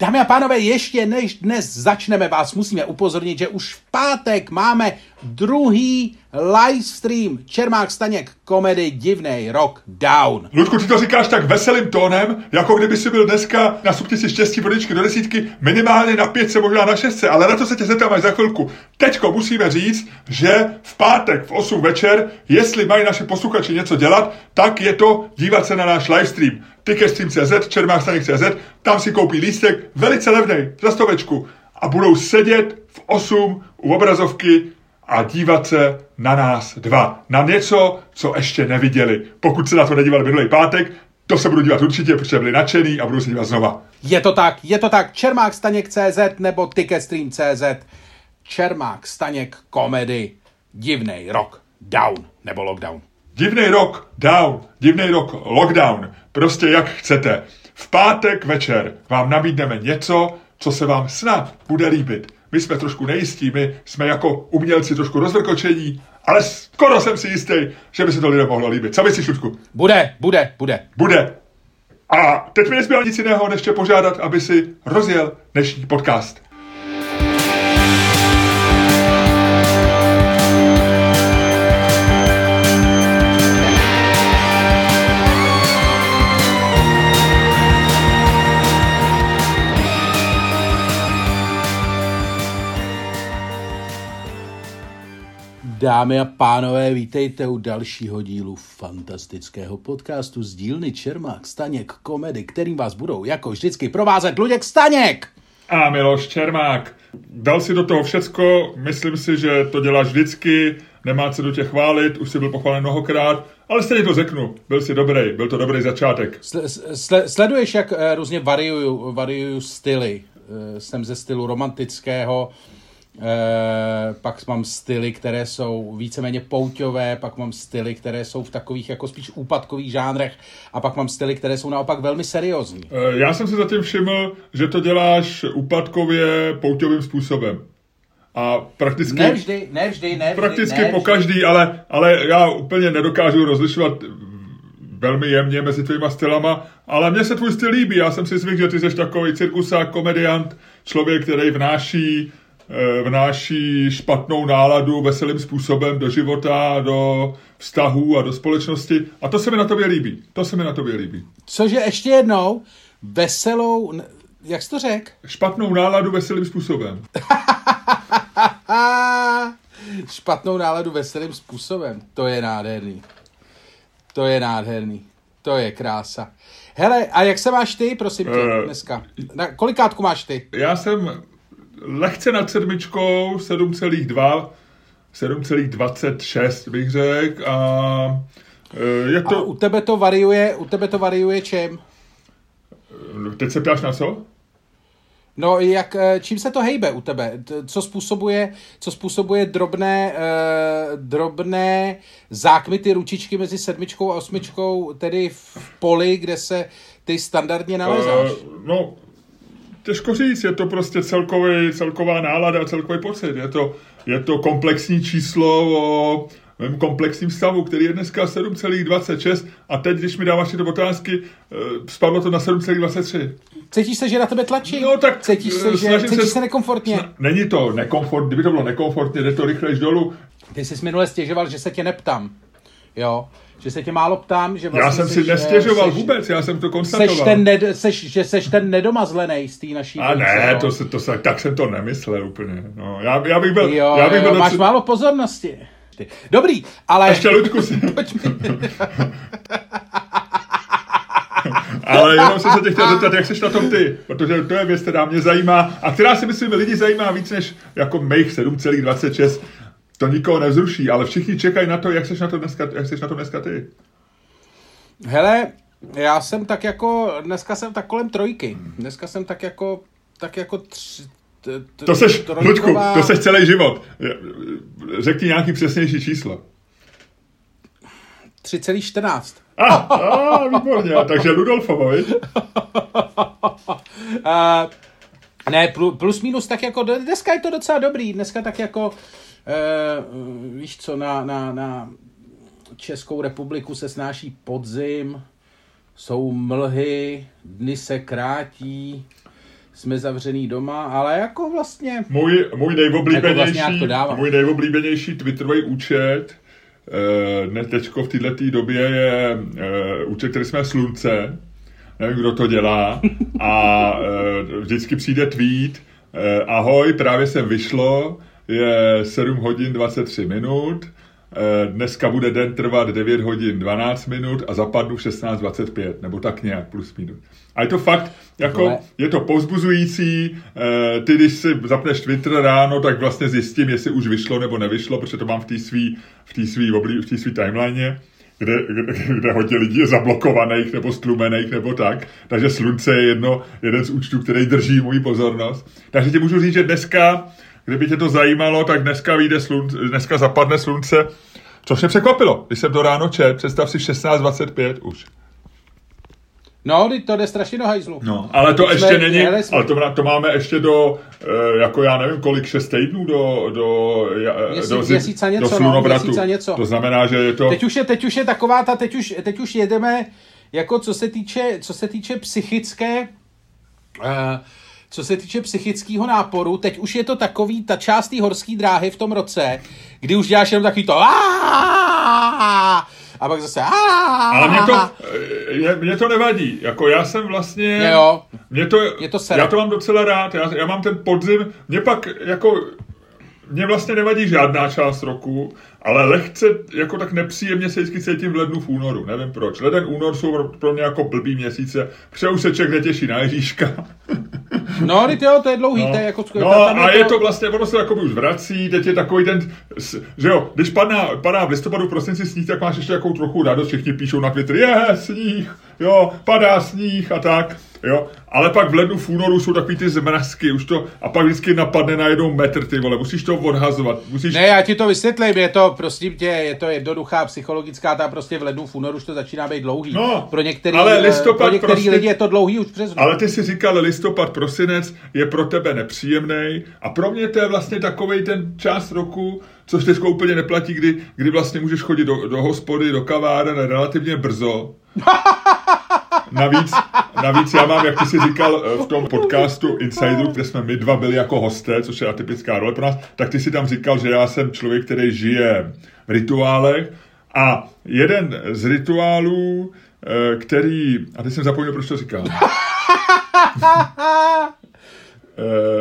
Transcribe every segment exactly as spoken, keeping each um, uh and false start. Dámy a pánové, ještě než dnes začneme, vás musíme upozornit, že už v pátek máme druhý livestream Čermák Staněk komedy Divnej rok down. Ludku, ty to říkáš tak veselým tónem, jako kdyby si byl dneska na subtici štěstí vodičky do desítky, minimálně na pětce, možná na šestce, ale na to se tě zeptám až za chvilku. Teďko musíme říct, že v pátek v osm večer, jestli mají naši posluchači něco dělat, tak je to dívat se na náš livestream. Ticketstream tečka cé zet, Čermák Staněk tečka cé zet, tam si koupí lístek, velice levnej, za stovečku, a budou sedět v osm u obrazovky a dívat se na nás dva. Na něco, co ještě neviděli. Pokud se na to nedívali minulý pátek, to se budu dívat určitě, protože byli nadšený a budu se dívat znova. Je to tak, je to tak. Čermák Staněk tečka cé zet nebo Ticketstream tečka cé zet. Čermák Staněk komedy Divnej rok down nebo lockdown. Divnej rok down, divnej rok lockdown. Prostě jak chcete. V pátek večer vám nabídneme něco, co se vám snad bude líbit. My jsme trošku nejistí, my jsme jako umělci trošku rozvrkočení, ale skoro jsem si jistý, že by se to lidem mohlo líbit. Co myslíš, Ludku? Bude, bude, bude. Bude. A teď mi nezbývá nic jiného, než tě požádat, aby si rozjel dnešní podcast. Dámy a pánové, vítejte u dalšího dílu fantastického podcastu z dílny Čermák Staněk komedy, kterým vás budou jako vždycky provázet Luděk Staněk a Miloš Čermák. Dal si do toho všecko, myslím si, že to děláš vždycky, nemá cenu tě chválit, už jsi byl pochválen mnohokrát, ale stejně to řeknu, byl jsi dobrý, byl to dobrý začátek. Sle, sle, sleduješ, jak eh, různě variuju, variuju styly, eh, jsem ze stylu romantického, Eh, pak mám styly, které jsou víceméně pouťové, pak mám styly, které jsou v takových jako spíš úpadkových žánrech a pak mám styly, které jsou naopak velmi seriózní. Eh, já jsem si zatím všiml, že to děláš úpadkově pouťovým způsobem. A prakticky... Ne vždy, ne vždy, ne vždy, prakticky ne vždy. Po každý, ale, ale já úplně nedokážu rozlišovat velmi jemně mezi tvýma stylama, ale mně se tvůj styl líbí. Já jsem si zvyk, že ty jsi takový cirkusák, komediant, člověk, který vnáší vnáší špatnou náladu veselým způsobem do života, do vztahů a do společnosti. A to se mi na tobě líbí. To se mi na tobě líbí. Cože ještě jednou, veselou, jak jsi to řekl? Špatnou náladu veselým způsobem. Špatnou náladu veselým způsobem. To je nádherný. To je nádherný. To je krása. Hele, a jak se máš ty, prosím tě, uh, dneska? Na kolikátku máš ty? Já jsem... Lehce nad sedmičkou, sedm celá dva, sedm celá dvacet šest bych řekl. A, je to... a u tebe to variuje, u tebe to variuje čím? Teď se ptáš na co? No, jak, čím se to hejbe u tebe? Co způsobuje, co způsobuje drobné, eh, drobné zákmity ručičky mezi sedmičkou a osmičkou, tedy v poli, kde se ty standardně nalezáš? Uh, no... Těžko říct, je to prostě celkový, celková nálada, celkový pocit. Je to, je to komplexní číslo o mém komplexním stavu, který je dneska sedm celá dvacet šest a teď, když mi dáváš tyto otázky, spadlo to na sedm celá dvacet tři. Cítíš se, že na tebe tlačí? No tak... Cítíš se, že cítíš se, se nekomfortně? Sna, není to nekomfort, kdyby to bylo nekomfortně, jde to rychlejš dolů. Ty jsi minule stěžoval, že se tě neptám, jo? Že se tě málo ptám, že vlastně... Já jsem si nestěžoval vůbec, já jsem to konstatoval. Seš ten ned, seš, že seš ten nedomazlenej z té naší... A konce, ne, no. to se, to se, tak jsem to nemyslel úplně. No, já, já bych byl... Jo, já bych jo, byl máš docela... málo pozornosti. Dobrý, ale... Ještě Ludku si... Ale jenom jsem se tě chtěl zeptat, jak seš na tom ty, protože to je věc, která mě zajímá a která si myslím, lidi zajímá víc než jako mých sedm celá dvacet šest... To nikoho nevzruší, ale všichni čekají na to, jak seš na to dneska, jak seš na to dneska ty. Hele, já jsem tak jako, dneska jsem tak kolem trojky. Dneska jsem tak jako, tak jako tři, t, t, to seš, Ludku, to seš celý život. Řekni nějaký přesnější číslo. tři celá čtrnáct. Ah, ah, výborně, takže Ludolfovo, viď? uh, ne, plus minus tak jako, dneska je to docela dobrý, dneska tak jako... Uh, víš co, na, na, na Českou republiku se snáší podzim, jsou mlhy, dny se krátí, jsme zavřený doma, ale jako vlastně... Můj, můj, nejoblíbenější, jako vlastně můj nejoblíbenější Twitterový účet e, teďko v této době je e, účet, který jsme Slunce. Nevím, kdo to dělá. A e, vždycky přijde tweet. E, ahoj, právě se vyšlo. Je sedm hodin dvacet tři minut. Dneska bude den trvat devět hodin dvanáct minut a zapadnu šestnáct dvacet pět, nebo tak nějak, plus minus. A je to fakt, jako, je to povzbuzující, ty když si zapneš Twitter ráno, tak vlastně zjistím, jestli už vyšlo nebo nevyšlo, protože to mám v té svý, v té svý, v té svý timeline, kde, kde hodně lidí je zablokovaných, nebo stlumených, nebo tak. Takže Slunce je jedno, jeden z účtů, který drží moji pozornost. Takže ti můžu říct, že dneska... Kdyby tě to zajímalo, tak dneska, vyjde slunce, dneska zapadne slunce, což mě překvapilo, když jsem to ráno čet, představ si šestnáct dvacet pět už. No, to jde strašně do hajzlu. No, ale to když ještě není, ale to, to máme ještě do, jako já nevím kolik, šest týdnů do, do, Měsíc, do, zim, a něco, do slunovratu. No, a něco. To znamená, že je to... Teď už je, teď už je taková ta, teď už, teď už jedeme, jako co se týče, co se týče psychické... Uh, Co se týče psychického náporu, teď už je to takový, ta část té horské dráhy v tom roce, kdy už děláš jenom takový to a pak zase ale mě to, je, mě to nevadí, jako já jsem vlastně, jo, mě to, je to já to mám docela rád, já, já mám ten podzim, mě pak jako, mě vlastně nevadí žádná část roku, ale lehce, jako tak nepříjemně se vždycky cítím v lednu, v únoru, nevím proč, leden, únor jsou pro mě jako blbý měsíce, přeju se člověk netěší na Ježíška. No, teď jo, to je dlouhý, no, to je jako... No, tam a je to, to vlastně, ono se jakoby už vrací, teď je takový ten, že jo, když padá, padá v listopadu, prosinci sníh, tak máš ještě jakou trochu radost, všichni píšou na Twitter, je, sníh, jo, padá sníh a tak, jo, ale pak v lednu, v únoru jsou takový ty zmrazky, už to, a pak vždycky napadne na jednou metr, ty vole, musíš to odhazovat, musíš... Ne, já ti to vysvětlím, je to, prosím tě, je to jednoduchá psychologická, ta prostě v lednu, v únoru už to začíná být dlouhý. No, pro některý, ale listopad, pro některý prostě, lidi je to dlouhý už přes. Ale ty si říkal, listopad, prosinec je pro tebe nepříjemnej a pro mě to je vlastně takovej ten čas roku, což teď úplně neplatí, kdy, kdy vlastně můžeš chodit do, do hospody, do kaváren relativně brzo. Navíc, navíc já mám, jak ty jsi říkal v tom podcastu Insideru, kde jsme my dva byli jako hosté, což je atypická role pro nás, tak ty jsi tam říkal, že já jsem člověk, který žije v rituálech a jeden z rituálů, který... A teď jsem zapomněl, proč to říkal.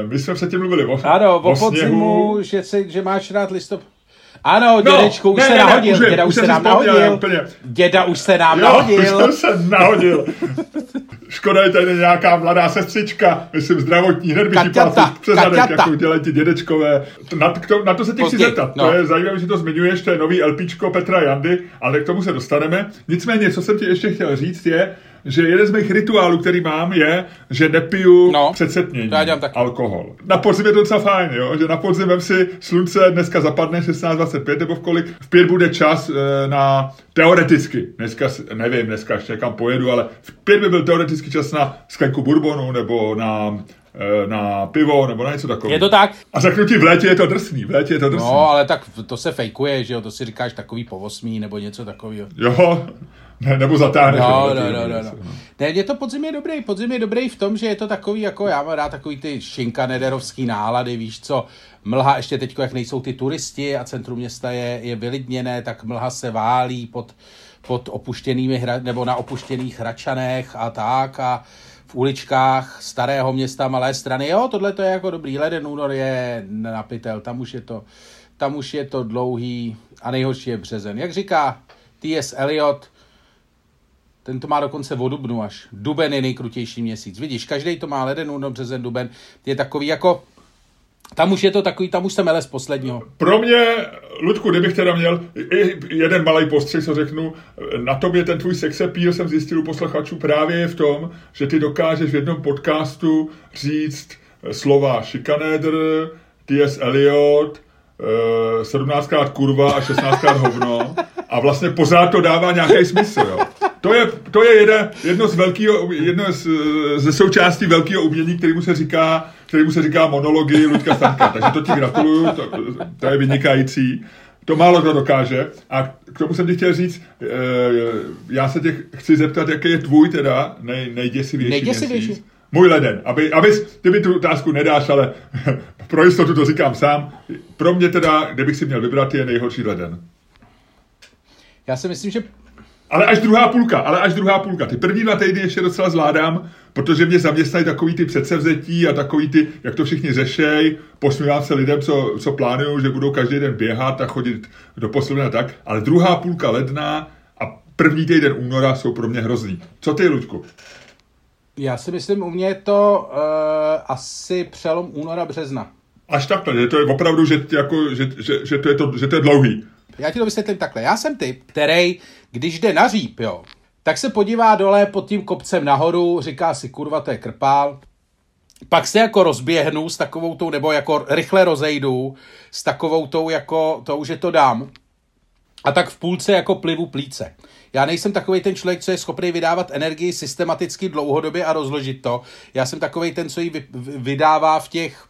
My jsme předtím mluvili o, ano, o, o podzimu, že, si, že máš rád listopad. Ano, dědečku, no, už, ne, se ne, nahodil, už, je, děda už se nám nahodil, děda už se nám jo, nahodil. Děda už se nám nahodil. Škoda je tady nějaká mladá sestřička, myslím zdravotní, hned by ti pál přezadek, jakou dělají ti dědečkové. Na, to, na to se ti chci zeptat, no. To je zajímavé, že to zmiňuješ, to je nový LPčko Petra Jandy, ale k tomu se dostaneme. Nicméně, co jsem ti ještě chtěl říct je, že jeden z mých rituálů, který mám, je, že nepiju no, před setměním alkohol. Na podzim je to docela fajn, jo? Že na podzim vem si slunce, dneska zapadne šestnáct dvacet pět nebo v kolik, v pět bude čas e, na, teoreticky, dneska, nevím, dneska ještě někam pojedu, ale v pět by byl teoreticky čas na sklenku bourbonu nebo na... na pivo, nebo na něco takového. Je to tak. A řeknu ti, v létě je to drsný, v létě je to drsný. No, ale tak to se fejkuje, že jo, to si říkáš takový po osmí, nebo něco takového. Jo, ne, nebo zatáhneš. No, no, no, no, no. Ne, je to podzim je dobrý, podzim je dobrý v tom, že je to takový, jako já mám rád takový ty šinkanaderovský nálady, víš co, mlha ještě teďko, jak nejsou ty turisti a centrum města je, je vylidněné, tak mlha se válí pod, pod opuštěnými, hra, nebo na opuštěných Hračanech a tak a v uličkách starého města Malé Strany. Jo, tohle to je jako dobrý. Leden, únor je na pytel. Tam už je to, tam už je to dlouhý a nejhorší je březen. Jak říká T S Eliot, ten to má dokonce o dubnu až. Duben je nejkrutější měsíc. Vidíš, každý to má leden, únor, březen, duben. Je takový jako... Tam už je to takový, tam už jsem hele z posledního. Pro mě, Ludku, kdybych teda měl i jeden malý postřeh, co řeknu, na tobě ten tvůj sex appeal jsem zjistil u posluchačů právě v tom, že ty dokážeš v jednom podcastu říct slova šikanédr, T S. Eliot, sedmnáctkrát kurva a šestnáctkrát hovno a vlastně pořád to dává nějaký smysl, jo. To je, to je jedno, jedno, z velkýho, jedno z, ze součástí velkého umění, kterému se říká, kterému se říká monology Luďka Staňka. Takže to ti gratuluju, to, to je vynikající. To málo kdo dokáže. A k tomu jsem ti chtěl říct, e, já se tě chci zeptat, jaký je tvůj teda nej, nejděsivější, nejděsivější měsíc. můj leden. Aby, aby, ty mi tu otázku nedáš, ale pro jistotu to říkám sám. Pro mě teda, kdybych si měl vybrat, je nejhorší leden. Já si myslím, že... Ale až druhá půlka, ale až druhá půlka. Ty první dva týdny ještě docela zvládám, protože mě zaměstnají takový ty předsevzetí a takový ty, jak to všichni řešej, posmívám se lidem, co, co plánují, že budou každý den běhat a chodit do posilovny a tak. Ale druhá půlka ledna a první týden února jsou pro mě hrozný. Co ty, Luďku? Já si myslím, u mě je to uh, asi přelom února, března. Až takhle, že to je opravdu, že, jako, že, že, že, to, je to, že to je dlouhý. Já ti to vysvětlím takhle. Já jsem typ, který, když jde na říp, jo, tak se podívá dole pod tím kopcem nahoru, říká si, kurva, to je krpál. Pak se jako rozběhnu s takovou tou, nebo jako rychle rozejdu s takovou tou, jako tou, že to dám. A tak v půlce jako plivu plíce. Já nejsem takovej ten člověk, co je schopný vydávat energii systematicky dlouhodobě a rozložit to. Já jsem takovej ten, co ji vy, vydává v těch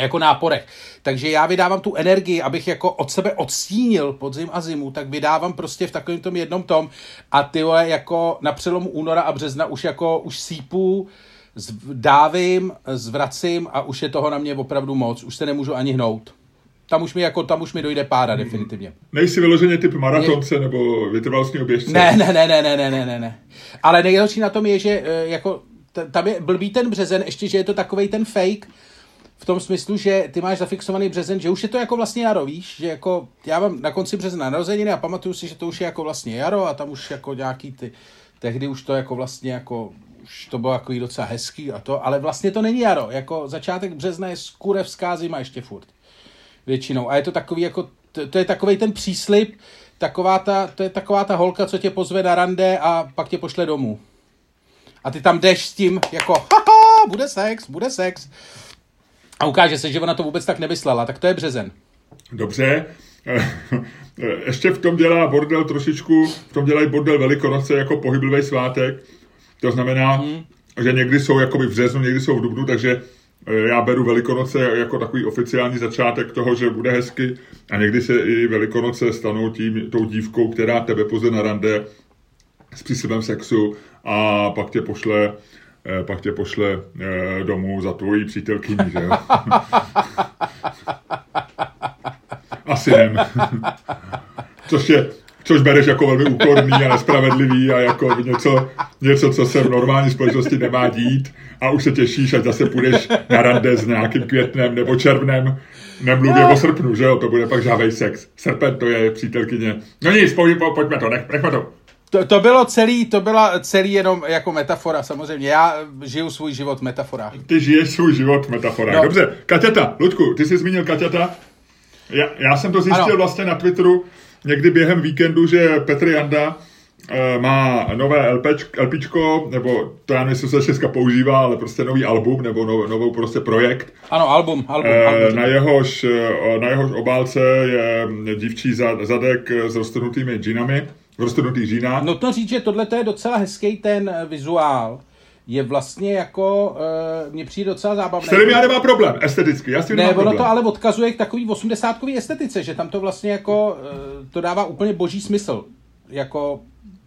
jako náporech. Takže já vydávám tu energii, abych jako od sebe odstínil podzim a zimu, tak vydávám prostě v takovém tom jednom tom a ty vole, jako na přelomu února a března už jako už sípu, dávím, zvracím a už je toho na mě opravdu moc. Už se nemůžu ani hnout. Tam už mi jako, tam už mi dojde pára definitivně. Nejsi vyloženě typ maratonce ne, nebo vytrvalostního běžce? Ne, ne, ne, ne, ne, ne, ne, ne. Ale nejhorší na tom je, že jako tam je blbý ten březen, ještě, že je to takovej ten fake, v tom smyslu, že ty máš zafixovaný březen, že už je to jako vlastně jaro, víš, že jako já mám na konci března narozeniny a pamatuju si, že to už je jako vlastně jaro a tam už jako nějaký ty, tehdy už to jako vlastně jako, už to bylo jako docela hezký a to, ale vlastně to není jaro, jako začátek března je skurevská zima ještě furt většinou a je to takový jako, to je takovej ten příslib, taková ta, to je taková ta holka, co tě pozve na rande a pak tě pošle domů a ty tam jdeš s tím jako, haha, bude sex, bude sex. A ukáže se, že ona to vůbec tak nemyslela, tak to je březen. Dobře. Ještě v tom dělá bordel trošičku, v tom dělají bordel Velikonoce jako pohyblivý svátek. To znamená, hmm. že někdy jsou jakoby v březnu, někdy jsou v dubnu, takže já beru Velikonoce jako takový oficiální začátek toho, že bude hezky. A někdy se i Velikonoce stanou tím, tou dívkou, která tebe pozve na rande s příslibem sexu a pak tě pošle... pak tě pošle eh, domů za tvojí přítelkyní, že jo? Asi nem. Což je, což bereš jako velmi úkorný a nespravedlivý a jako něco, něco, co se v normální společnosti nemá dít a už se těšíš, až zase půjdeš na rande s nějakým květnem nebo červnem, nemluvě o srpnu, že jo? To bude pak žávej sex. Srpen to je přítelkyně. No nic, po, pojďme to, nech, nechme to. To, to bylo celý, to byla celý jenom jako metafora, samozřejmě. Já žiju svůj život v metaforách. Ty žiješ svůj život v metaforách. No. Dobře, Kaťata, Ludku, ty jsi zmínil Kaťata. Já, já jsem to zjistil ano. vlastně na Twitteru někdy během víkendu, že Petr Janda e, má nové LPčko, LPčko, nebo to já nevím, jestli se dneska používá, ale prostě nový album, nebo no, novou prostě projekt. Ano, album, album. E, album. Na, jehož, na jehož obálce je dívčí zadek s roztrhnutými džínami. Nutno říct, že tohle je docela hezký ten vizuál. Je vlastně jako, e, mně přijde docela zábavné. S kterým já nemám problém, esteticky. Já si ne, ono to ale odkazuje k takový osmdesátkový estetice, že tam to vlastně jako, e, to dává úplně boží smysl. Jako,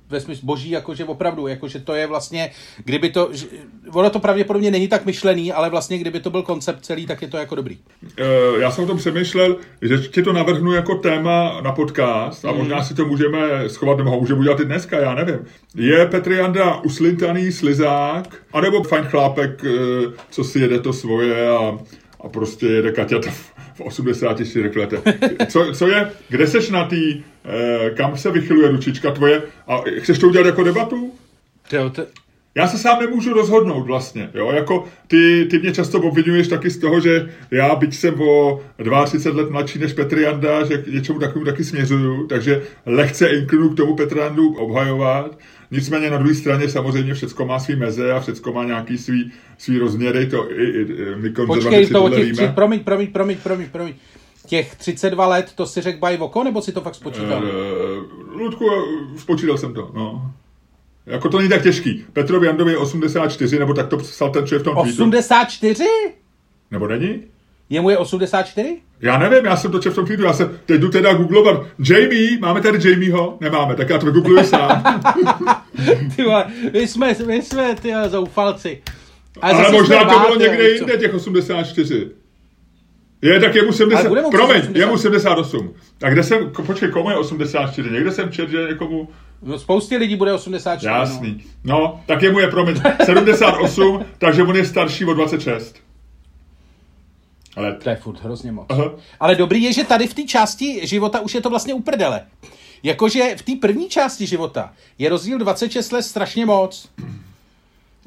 ve smyslu boží, jakože opravdu, jakože to je vlastně, kdyby to, že, ono to pravděpodobně není tak myšlený, ale vlastně kdyby to byl koncept celý, tak je to jako dobrý. E, já jsem o tom přemýšlel, že ti to navrhnu jako téma na podcast a mm. možná si to můžeme schovat, nebo ho můžeme udělat i dneska, já nevím. Je Petr Janda uslintaný slizák, anebo fajn chlápek, co si jede to svoje a, a prostě jede Kaťata v osmdesáti čtyřech letech. Co, co je, kde seš na tý, eh, kam se vychyluje ručička tvoje a chceš to udělat jako debatu? Jo, to... Já se sám nemůžu rozhodnout vlastně, jo, jako ty, ty mě často obvinuješ taky z toho, že já, byť jsem o třicet dva let mladší než Petr Janda, že k něčemu takovému taky směřuju, takže lehce inklinu k tomu Petr Jandu obhajovat, nicméně na druhé straně samozřejmě všecko má svý meze a všecko má nějaký svý, svý rozměry, to i, i, i my konzervatici tohle víme. Počkej, promiň, promiň, promiň, promiň, promiň. Těch třicet dva let, to si řekl bajvoko, nebo si to fakt spočítal? E, Ludku, spočítal jsem to, no. Jako to není tak těžký. Petrovi Jandovi je osmdesát čtyři, nebo tak to psal ten člověk v tom tweetu. osmdesát čtyři? Nebo není? Jemu je osmdesát čtyři? Já nevím, já jsem to četl v tom tweetu, já jsem, teď jdu teda googlovat. Jamie, máme tady Jamieho? Nemáme, tak já to googluji sám. Ty vole, my jsme, my jsme, ty vole, zoufalci. Ale, ale možná to bylo někde jo, jinde, těch osmdesát čtyři. Je, tak jemu sedmdesát, promiň, jemu sedmdesát osm. Tak kde jsem, počkej, komu je osmdesát čtyři? Někde jsem četl, že někomu... No spoustě lidí bude osmdesát čtyři. Jasný. No, no tak jemu je, promiň, sedmdesát osm, takže on je starší o dvacet šest. Ale... To je furt hrozně moc. Aha. Ale dobrý je, že tady v té části života už je to vlastně uprdele. Jakože v té první části života je rozdíl dvacet šest let strašně moc.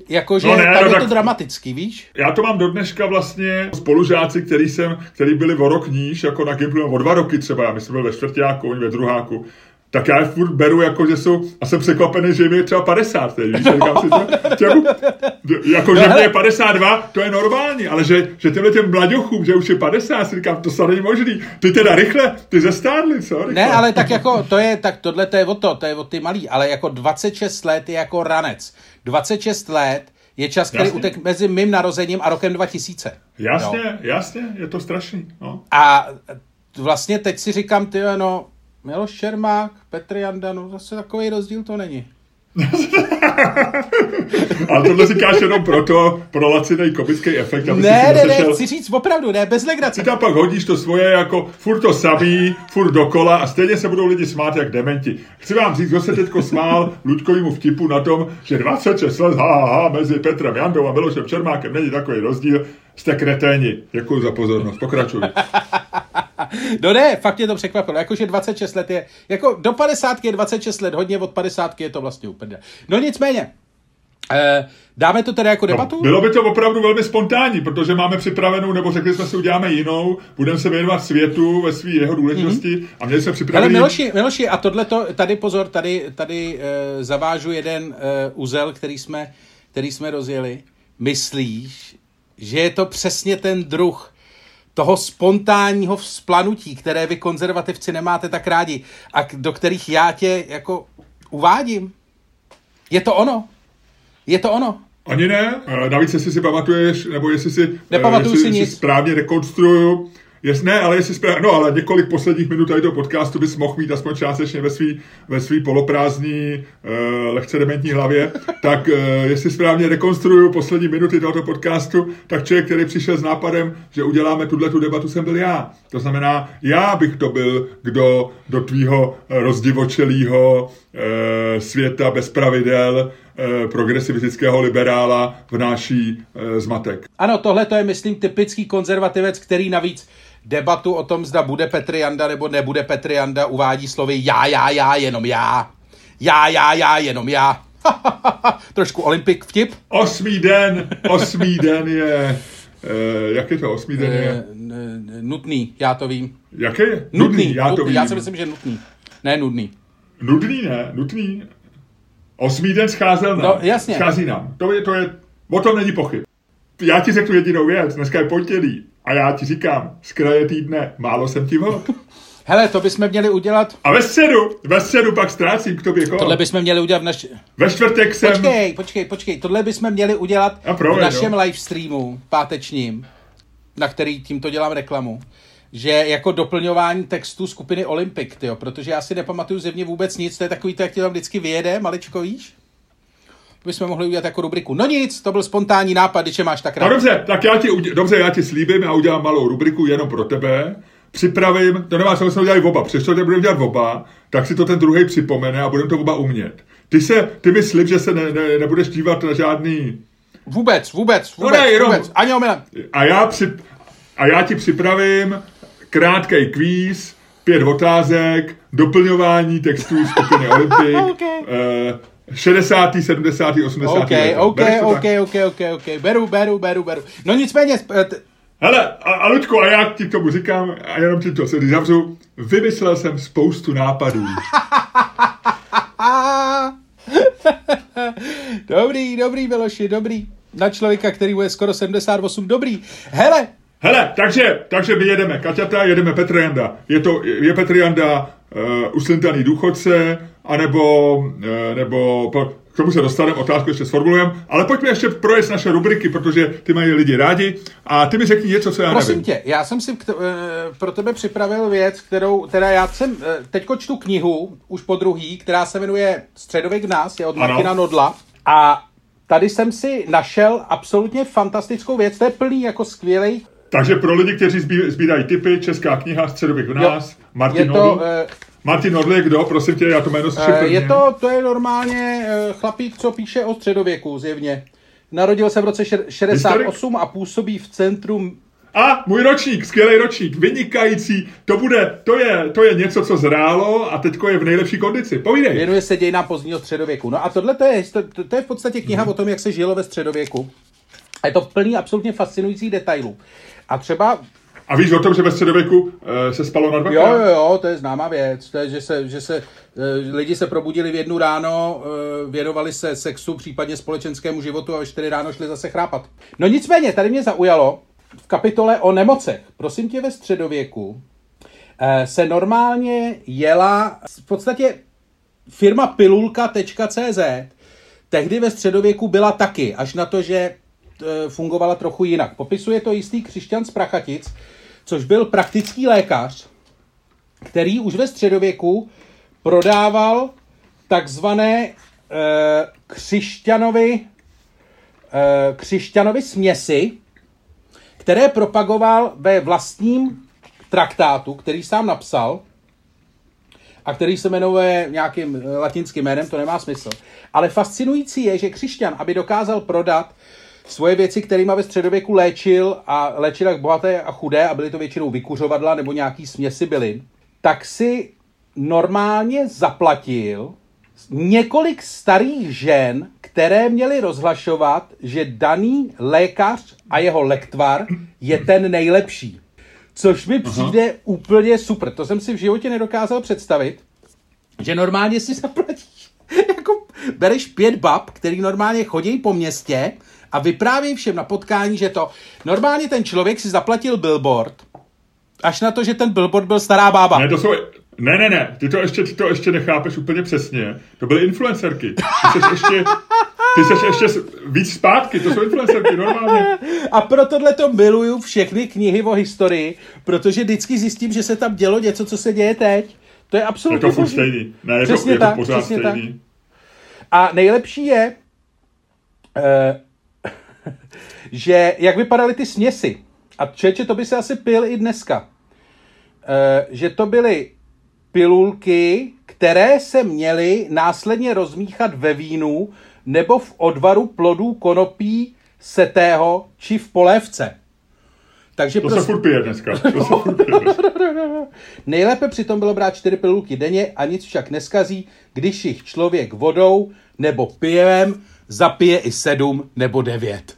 Jakože no tak no, je to dramatický, víš? Já to mám do dneška vlastně spolužáci, který jsem, který byli o rok níž, jako na Gimplu, o dva roky třeba, já myslím, byl ve čtvrťáku, oni ve druháku, tak já je furt beru, jako, že jsou, a jsem překvapený, že jim je třeba padesát, teď, víš? No. Říkám si, že, těm, jako, no, že mě je padesát dva, to je normální, ale že, že těmhle těm mladěchům, že už je padesát, si říkám, to se není možný, ty teda rychle, ty zestárli, co? Rychle. Ne, ale tak jako, to je, tak tohle to je o to, to je o ty malý, ale jako dvacet šest let je jako ranec. dvacet šest let je čas, který jasně. utek mezi mým narozením a rokem dva tisíce. Jasně, no. jasně, je to strašný. No. A vlastně teď si říkám, ty no, Miloš Čermák, Petr Janda, no zase takový rozdíl to není. Ale tohle říkáš jenom proto, pro lacinej komický efekt. Aby ne, si ne, ne, chci říct opravdu, ne, bez legrace. Ty tam pak hodíš to svoje, jako furt to samý, furt dokola a stejně se budou lidi smát jak dementi. Chci vám říct, kdo se teďko smál Luďkovýmu vtipu na tom, že dvacet šest let, ha, ha, ha, mezi Petrem Jandou a Milošem Čermákem není takový rozdíl, jste kreténi. Děkuji za pozornost, pokračuji. No ne, fakt mě to překvapilo, jakože dvacet šest let je, jako do padesátky je dvacet šest let hodně, od padesátky je to vlastně úplně. No nicméně, e, dáme to teda jako debatu? No, bylo by to opravdu velmi spontánní, protože máme připravenou, nebo řekli jsme si, uděláme jinou, budeme se věnovat světu ve své jeho důležitosti mm-hmm. a měli jsme připravený... Ale Miloši, Miloši a tohleto, tady pozor, tady, tady e, zavážu jeden e, uzel, který jsme, který jsme rozjeli. Myslíš, že je to přesně ten druh toho spontánního vzplanutí, které vy konzervativci nemáte tak rádi a do kterých já tě jako uvádím. Je to ono. Je to ono. Ani ne. Navíc, jestli si pamatuješ, nebo jestli si, jestli, si jestli správně rekonstruju. Jestli ne, ale jestli správně, no ale několik posledních minut tady do podcastu bys mohl mít aspoň částečně ve svý, ve svý poloprázdní, uh, lehce dementní hlavě, tak uh, jestli správně rekonstruju poslední minuty tohoto podcastu, tak člověk, který přišel s nápadem, že uděláme tuto debatu, jsem byl já. To znamená, já bych to byl, kdo do tvýho rozdivočelýho uh, světa bez pravidel progresivistického liberála vnáší e, zmatek. Ano, tohle to je, myslím, typický konzervativec, který navíc debatu o tom, zda bude Petr Janda nebo nebude Petr Janda, uvádí slovy já, já, já, jenom já. Já, já, já, jenom já. Trošku Olympic vtip. Osmý den, osmý den je... E, jak je to osmý den je? E, nutný, já to vím. Jak je? Nutný, nutný já nutný, to vím. Já si myslím, že nutný. Ne nudný. Nudný ne, nutný. Osmý den scházel nám. No, jasně. Schází nám. To je, to je, o tom není pochyb. Já ti řeknu jedinou věc, dneska je pondělí a já ti říkám, z kraje týdne, málo jsem ti vlk. Hele, to bychom měli udělat... A ve středu, ve středu pak ztrácím k tobě koho. Tohle bychom měli udělat v naš... Ve čtvrtek jsem... Počkej, počkej, počkej, tohle bychom měli udělat proveď, v našem no. livestreamu pátečním, na který tímto dělám reklamu. Že jako doplňování textu skupiny Olympic, tyjo, protože já si nepamatuju zjevně vůbec nic, to je takový, to jak ti tam vždycky vyjede, maličko, víš? To bychom mohli udělat jako rubriku. No nic, to byl spontánní nápad, když je máš tak rád. No dobře, tak já ti, dobře, já ti slíbím, já udělám malou rubriku jenom pro tebe, připravím, to nemáš, ale jsme udělali oba, přeště to nebudeme dělat oba, tak si to ten druhej připomene a budeme to oba umět. Ty se, ty mi slib, že se ne, ne, nebudeš dívat na žádný... Vůbec, vůbec, vůbec, no ne, jenom... vůbec. Ani omylem. A já při... a já ti připravím krátkej kvíz, pět otázek, doplňování textů skupiny Olympic, okay. uh, šedesátý, sedmdesátý, osmdesátý Okay, okay, okay, okay, okay, okay. Beru, beru, beru, beru. No nicméně... T- Hele, a, a Luďko, a já ti k tomu říkám, a jenom ti to se zavřu, vymyslel jsem spoustu nápadů. Dobrý, dobrý, Miloši, dobrý. Na člověka, který bude skoro sedmdesát osm, dobrý. Hele... Hele, takže, takže my jedeme Kaťata, jedeme Petr Janda. Je, to, je Petr Janda uh, uslintaný důchodce, anebo, uh, nebo po, k tomu se dostaneme, otázku ještě sformulujeme, ale pojďme ještě projet naše rubriky, protože ty mají lidi rádi a ty mi řekni něco, co já nevím. Prosím tě, já jsem si t- uh, pro tebe připravil věc, kterou, teda já jsem, uh, teďko čtu knihu, už po druhý, která se jmenuje Středověk v nás, je od Martina Nodla a tady jsem si našel absolutně fantastickou věc, to je plný jako skvělých. Takže pro lidi, kteří sbírají tipy, Česká kniha, středověk u nás, jo, Martin Nodl. Martin Nodl je kdo? Prosím tě, já to jméno střepně. Je to, to je normálně chlapík, co píše o středověku zjevně. Narodil se v roce šedesát osm a působí v centru. A můj ročník, skvělý ročník, vynikající, to bude, to je, to je něco, co zrálo a teďko je v nejlepší kondici. Povídej. Věnuje se dějinám pozdního středověku. No a tohle to je, to, to je v podstatě kniha hmm. o tom, jak se žilo ve středověku. A je to plný absolutně fascinujících detailů. A třeba... A víš o tom, že ve středověku e, se spalo na dvakrát? Jo, jo, jo, to je známá věc. To je, že se, že se e, lidi se probudili v jednu ráno, e, věnovali se sexu, případně společenskému životu a ve čtyři ráno šli zase chrápat. No nicméně, tady mě zaujalo v kapitole o nemocech. Prosím tě, ve středověku e, se normálně jela v podstatě firma pilulka tečka cé zet. Tehdy ve středověku byla taky, až na to, že fungovala trochu jinak. Popisuje to jistý Křišťan z Prachatic, což byl praktický lékař, který už ve středověku prodával takzvané e, křišťanovi, e, křišťanovi směsi, které propagoval ve vlastním traktátu, který sám napsal a který se jmenuje nějakým latinským jménem, to nemá smysl. Ale fascinující je, že Křišťan, aby dokázal prodat svoje věci, kterýma ve středověku léčil a léčil jak bohaté a chudé a byly to většinou vykuřovadla nebo nějaký směsi bylin, tak si normálně zaplatil několik starých žen, které měly rozhlašovat, že daný lékař a jeho lektvar je ten nejlepší. Což mi přijde Aha. úplně super. To jsem si v životě nedokázal představit, že normálně si zaplatíš. Jako bereš pět bab, který normálně chodí po městě a vyprávějí všem na potkání, že to... Normálně ten člověk si zaplatil billboard, až na to, že ten billboard byl stará bába. Ne, to jsou... Ne, ne, ne, ty to ještě, ty to ještě nechápeš úplně přesně. To byly influencerky. Ty jsi ještě, ty jsi ještě víc zpátky, to jsou influencerky, normálně. A pro tohle to miluju všechny knihy o historii, protože vždycky zjistím, že se tam dělo něco, co se děje teď. To je absolutně... Je to furt stejný. Ne, je přesně to, je tak, to pořád stejný. Tak. A nejlepší je... Uh, že jak vypadaly ty směsi, a člověče, to by se asi pil i dneska, e, že to byly pilulky, které se měly následně rozmíchat ve vínu nebo v odvaru plodů konopí setého či v polévce. Takže to prostě... se furt pije dneska. To se furt pije dneska. Nejlépe přitom bylo brát čtyři pilulky denně a nic však neskazí, když jich člověk vodou nebo pivem zapije i sedm nebo devět.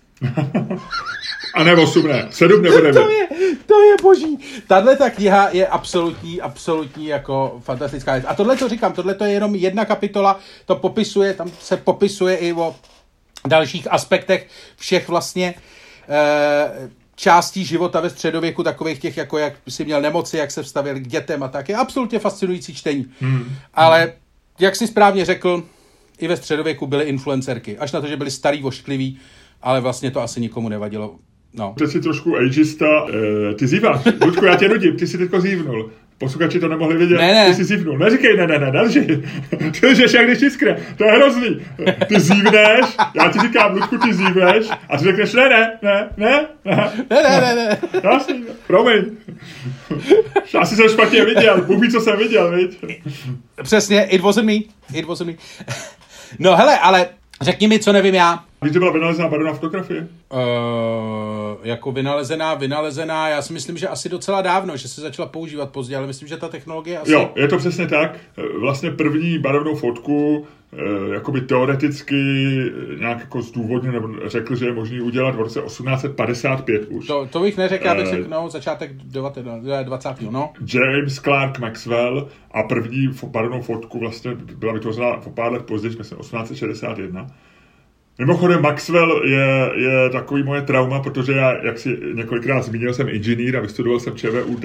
A ne osm, ne. Sedm nebo devět. To je, to je boží. Tahle ta kniha je absolutní, absolutní jako fantastická věc. A tohle, co říkám, tohle to je jenom jedna kapitola, to popisuje, tam se popisuje i o dalších aspektech všech vlastně e, částí života ve středověku, takových těch, jako jak si měl nemoci, jak se vstavěl k dětem a tak. Je absolutně fascinující čtení. Hmm. Ale jak jsi správně řekl, i ve středověku byly influencerky. Až na to, že byly starý, vošklivý, ale vlastně to asi nikomu nevadilo. No. Ty jsi trošku ageista, e, ty zýváš. Ludku, já tě nudím, ty jsi teďko zývnul. Posluchači to nemohli vidět, ne, ne. Ty jsi zývnul. Neříkej, ne, ne, ne, nelži. Ty lžeš jak když tiskne, to je hrozný. Ty zývneš, já ti říkám, Ludku, ty zývneš a ty řekneš, ne, ne, ne, ne, ne, ne, ne, ne, ne. Jasný, promiň. Asi jsem špatně viděl, Bůh ví, co jsem viděl, viď? Přesně, it wasn't me, it wasn't me. No hele, ale řekni mi, co nevím já. Víš, že byla vynalezená barevná fotografie? Uh, jako vynalezená, vynalezená, já si myslím, že asi docela dávno, že se začala používat později, ale myslím, že ta technologie asi... Jo, je to přesně tak. Vlastně první barevnou fotku, jakoby teoreticky nějak jako zdůvodně nebo řekl, že je možný udělat v roce osmnáct padesát pět už. To, to bych neřekl, já bych řekl, no, začátek dvacátého no. James Clerk Maxwell a první barevnou fotku vlastně byla vytvořena o pár let později, myslím, osmnáct šedesát jedna. Mimochodem Maxwell je, je takový moje trauma, protože já, jak si několikrát zmínil, jsem inženýr a vystudoval jsem ČVUT,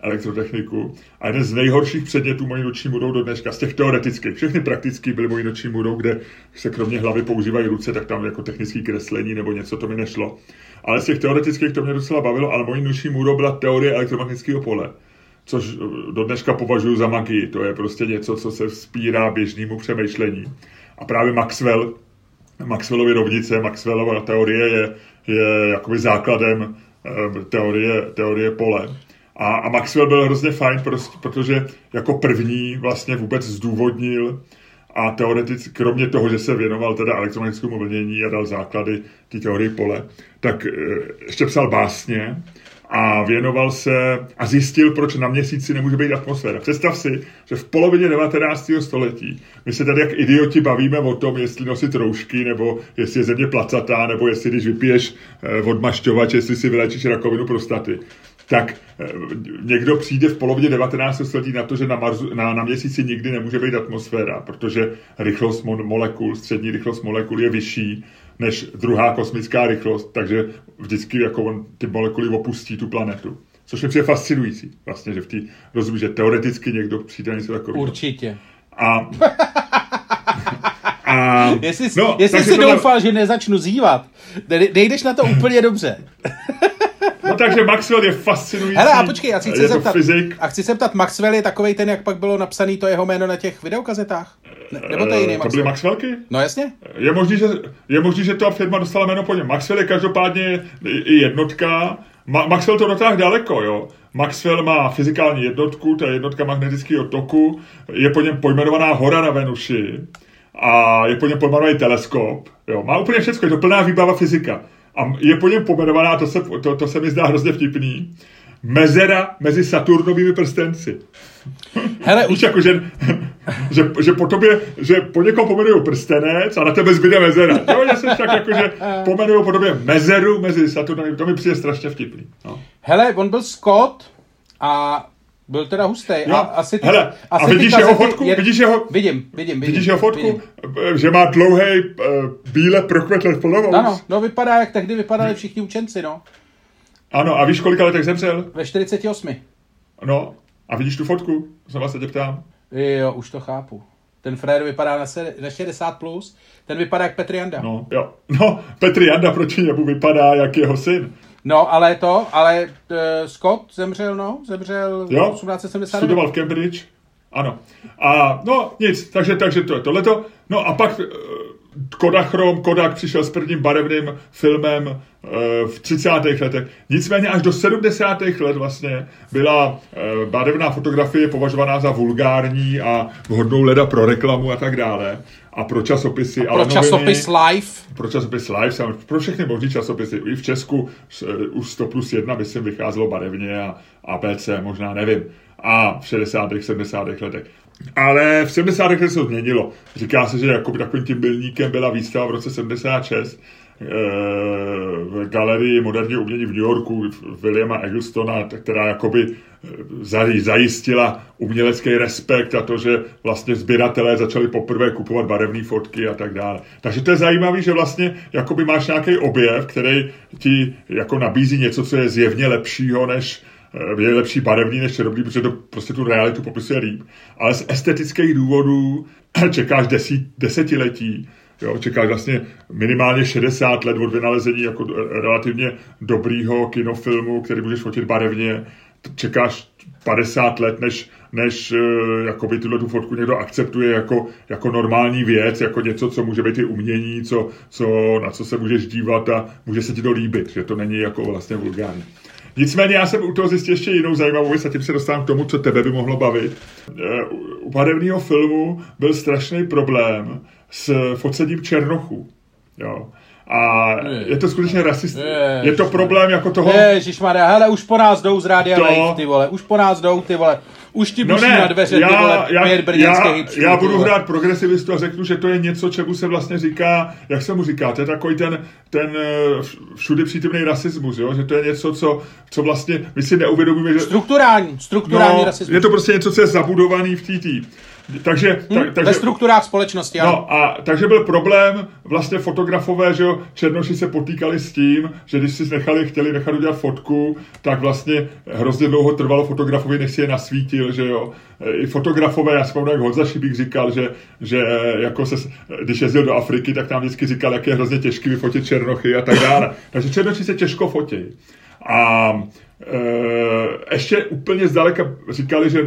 elektrotechniku. A jeden z nejhorších předmětů mojí noční můrou do dneška, z těch teoretických, všechny praktický byly mojí noční můrou, kde se kromě hlavy používají ruce, tak tam jako technické kreslení nebo něco, to mi nešlo. Ale z těch teoretických to mě docela bavilo, ale mojí noční můrou byla teorie elektromagnetického pole, což do dneška považuji za magii. To je prostě něco, co se vzpírá běžnému přemýšlení. A právě Maxwell Maxwellovy rovnice, Maxwellova teorie je, je jakoby základem teorie, teorie pole. A, a Maxwell byl hrozně fajn, prostě, protože jako první vlastně vůbec zdůvodnil a teoreticky, kromě toho, že se věnoval teda elektromagnetickému vlnění a dal základy té teorie pole, tak ještě psal básně a věnoval se a zjistil, proč na Měsíci nemůže být atmosféra. Představ si, že v polovině devatenáctého století my se tady jak idioti bavíme o tom, jestli nosit roušky, nebo jestli je země placatá, nebo jestli když vypiješ odmašťovač, jestli si vylečíš rakovinu prostaty. Tak někdo přijde v polovině devatenáctého století na to, že na, Marzu, na, na Měsíci nikdy nemůže být atmosféra, protože rychlost molekul, střední rychlost molekul je vyšší než druhá kosmická rychlost, takže vždycky jako on, ty molekuly opustí tu planetu. Což mi přijde fascinující, vlastně, že v tý, rozumí, že teoreticky někdo přijde na něco takového. Určitě. A... a jestli no, jestli si doufal, na... že nezačnu zívat, nejdeš na to úplně dobře. No, takže Maxwell je fascinující. Hele, a počkej, já si chci zeptat. Fyzik. A chci se ptat, Maxwell je takovej ten, jak pak bylo napsaný to jeho jméno na těch videokazetách? Ne, nebo to je jiný Maxwell? To byly Maxwellky? No jasně. Je možný, že, je možný, že ta firma dostala jméno po něm. Maxwell je každopádně i jednotka. Ma- Maxwell to dotáhl daleko, jo. Maxwell má fyzikální jednotku, to je jednotka magnetického toku, je po něm pojmenovaná hora na Venuši a je po něm pojmenovaný teleskop. Jo. Má úplně všechno, je to plná výbava fyzika. A je po něm pomenovaná, to se, to, to se mi zdá hrozně vtipný, mezera mezi Saturnovými prstenci. Hele, už jako, že, že, že po tobě, že po někom pomenují prstenec a na tebe zbyde mezera. Jo, že se tak jako, že pomenují po tobě mezeru mezi Saturnovými, to mi přijde strašně vtipný. No. Hele, on byl Scott a byl teda hustej. A, asi ty, hele, asi a vidíš jeho fotku? Je... Vidíš jeho, vidím, vidím, vidím. Vidíš jeho fotku? Vidím. Že má dlouhej uh, bíle prokvetlé plnovous. Ano, no vypadá, jak tehdy vypadali všichni učenci, no. Ano, a víš, kolika letech zemřel? Ve čtyřiceti osmi. No, a vidíš tu fotku? Znova se tě ptám. Jo, už to chápu. Ten frér vypadá na, se, na šedesát plus, ten vypadá jak Petr Janda. No, jo. No, Petr Janda proti němu vypadá jak jeho syn. No, ale to, ale uh, Scott zemřel, no, zemřel jo, osmnáct set sedmdesát. Studoval v Cambridge, ano. A no, nic, takže, takže to je tohleto. No a pak uh, Kodachrom, Kodak přišel s prvním barevným filmem uh, v třicátých letech. Nicméně až do sedmdesátých let vlastně byla uh, barevná fotografie považovaná za vulgární a vhodnou leda pro reklamu a tak dále. A pro časopisy a pro noviny, časopis Life. Pro časopis Life, pro všechny možný časopisy. I v Česku už sto plus jedna, myslím, vycházelo barevně a A B C, možná nevím. A v šedesátých, sedmdesátých letech. Ale v sedmdesátých letech se to změnilo. Říká se, že jako takovým tím milníkem byla výstava v roce sedmdesát šest v galerii moderního umění v New Yorku Williama Egglestona, která jakoby zajistila umělecký respekt a to, že vlastně sběratelé začali poprvé kupovat barevné fotky a tak dále. Takže to je zajímavé, že vlastně jakoby máš nějaký objev, který ti jako nabízí něco, co je zjevně lepšího než je lepší barevný než čerobný, protože to prostě tu realitu popisuje líp. Ale z estetických důvodů čekáš desí, desetiletí, jo, čekáš vlastně minimálně šedesát let od vynalezení jako relativně dobrýho kinofilmu, který můžeš fotit barevně. Čekáš padesát let, než, než jakoby tuhle tu fotku někdo akceptuje jako, jako normální věc, jako něco, co může být i umění, co, co, na co se můžeš dívat a může se ti to líbit, že to není jako vlastně vulgární. Nicméně já jsem u toho zjistil ještě jinou zajímavou věc a tím se dostávám k tomu, co tebe by mohlo bavit. U barevného filmu byl strašný problém s focením černochů. Jo. A je to skutečně rasistické. Je to problém jako toho... Ježišmarja, hele, už po nás jdou z rádia to... Lejch, ty vole. Už po nás jdou, ty vole. Už ti buší no na dveře, já, ty vole, já, pět brněnských hipstů. Já budu hrát progresivistu a řeknu, že to je něco, čemu se vlastně říká, jak se mu říká, to je takový ten, ten všudy přítomný rasismus, jo? Že to je něco, co, co vlastně my si neuvědomíme, že... Strukturální, strukturální no, rasismus. Je to prostě něco, co je zabudovaný v té... Takže, tak, hmm, takže, ve strukturách společnosti, ano. No a takže byl problém vlastně fotografové, že černoši se potýkali s tím, že když si nechali, chtěli nechat udělat fotku, tak vlastně hrozně dlouho trvalo fotografovi, než si je nasvítil, že jo. I fotografové, já si pamatuju, jak Honza Šibík říkal, že, že jako se, když jezdil do Afriky, tak tam vždycky říkal, jak je hrozně těžký vyfotit černochy a tak dále. Takže černoši se těžko fotí. A e, ještě úplně zdaleka říkali, že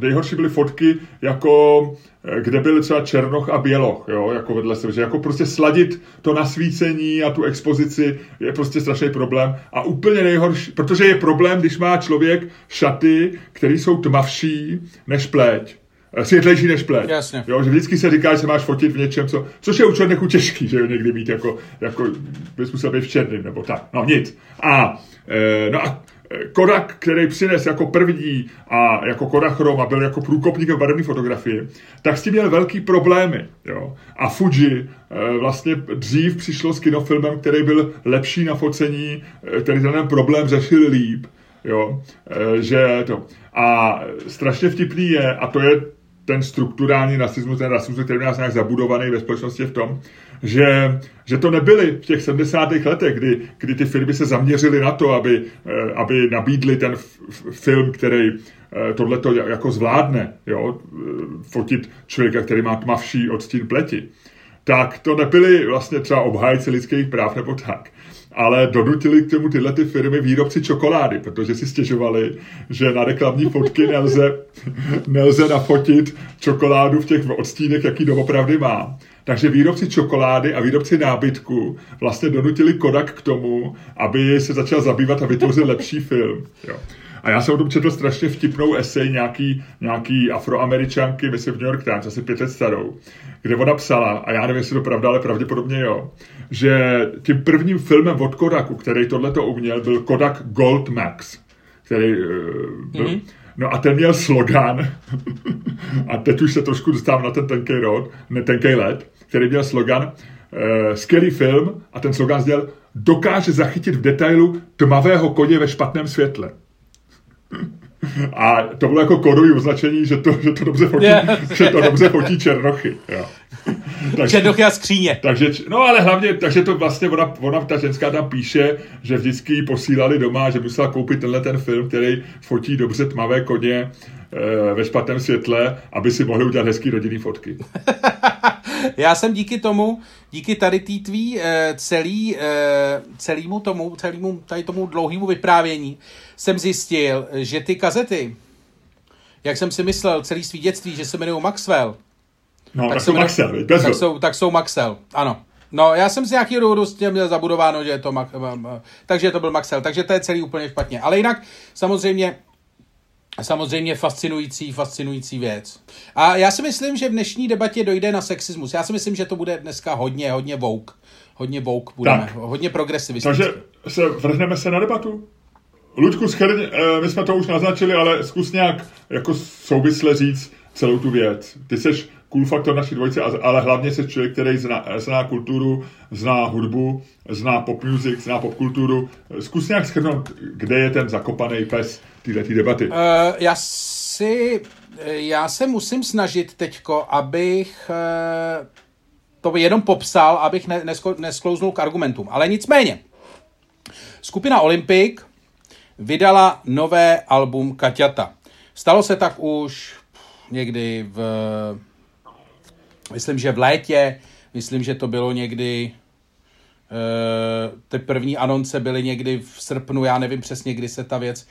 nejhorší byly fotky, jako kde byl třeba černoch a běloch, jo, jako vedle sebe, že jako prostě sladit to nasvícení a tu expozici je prostě strašný problém. A úplně nejhorší, protože je problém, když má člověk šaty, které jsou tmavší než pleť. Světlejší než pleť. Jasně. Jo, že vždycky se říká, že se máš fotit v něčem, co, což je u černechů těžký, že jo, někdy mít jako, jako bys musel být v černým, nebo tak, no nic. A, e, no a Kodak, který přines jako první a jako Kodachrom a byl jako průkopníkem barevné fotografie, tak s tím měl velký problémy, jo. A Fuji e, vlastně dřív přišlo s kinofilmem, který byl lepší na focení, který ten problém řešil líp, jo, e, že to. A strašně vtipný je, a to je ten strukturální rasismus, ten rasismus, který nás nějak zabudovaný ve společnosti v tom, že, že to nebyly v těch sedmdesátých letech, kdy, kdy ty firmy se zaměřily na to, aby, aby nabídly ten f- film, který tohleto jako zvládne, jo? Fotit člověka, který má tmavší odstín pleti. Tak to nebyly vlastně třeba obhájci lidských práv nebo tak. Ale donutili k tomu tyhle ty firmy výrobci čokolády, protože si stěžovali, že na reklamní fotky nelze, nelze nafotit čokoládu v těch odstínech, jaký doopravdy má. Takže výrobci čokolády a výrobci nábytku vlastně donutili Kodak k tomu, aby se začal zabývat a vytvořil lepší film. Jo. A já jsem o tom četl strašně vtipnou esej nějaký, nějaký afroameričanky, myslím v New York Times, asi pět let starou, kde ona psala, a já nevím, jestli to pravda, ale pravděpodobně jo, že tím prvním filmem od Kodaku, který tohleto uměl, byl Kodak Gold Max, který uh, byl... Mm-hmm. No a ten měl slogan, a teď už se trošku dostávám na ten tenkej rod, ne tenkej led, který měl slogan, uh, skvělý film, a ten slogan zněl, dokáže zachytit v detailu tmavého koně ve špatném světle. A to bylo jako kodový označení, že to, že to dobře fotí, yes. Že to dobře fotí černochy. Jo. Takže, černochy a skříně. Takže, no ale hlavně, takže to vlastně ona, ona, ta ženská tam píše, že vždycky ji posílali doma, že musela koupit tenhle ten film, který fotí dobře tmavé koně e, ve špatném světle, aby si mohli udělat hezký rodinný fotky. Já jsem díky tomu, díky tady tý tvý celý, celému tomu, celému tady tomu dlouhému vyprávění jsem zjistil, že ty kazety, jak jsem si myslel celý svý dětství, že se jmenují Maxwell. No, tak, tak, jsou jmenují, Maxwell, tak, tak, jsou, tak jsou Maxwell, ano. No, já jsem z nějakého důvodu s tím měl zabudováno, že je to Max, takže to byl Maxwell, takže to je celý úplně špatně. Ale jinak samozřejmě... Samozřejmě fascinující, fascinující věc. A já si myslím, že v dnešní debatě dojde na sexismus. Já si myslím, že to bude dneska hodně, hodně woke. Hodně woke budeme, tak. Hodně progresivistické. Takže se vrhneme se na debatu. Luďku, schrň, my jsme to už naznačili, ale zkus nějak jako souvisle říct celou tu věc. Ty seš cool faktor naší dvojice, ale hlavně jsi člověk, který zná, zná kulturu, zná hudbu, zná pop music, zná pop kulturu. Zkus nějak shrnout, kde je ten zakopaný pes této debaty. Uh, já si, já se musím snažit teďko, abych uh, to jenom popsal, abych ne, nesko, nesklouznul k argumentům. Ale nicméně, skupina Olympic vydala nové album Kaťata. Stalo se tak už někdy v... Myslím, že v létě, myslím, že to bylo někdy, e, ty první anonce byly někdy v srpnu, já nevím přesně, kdy se ta věc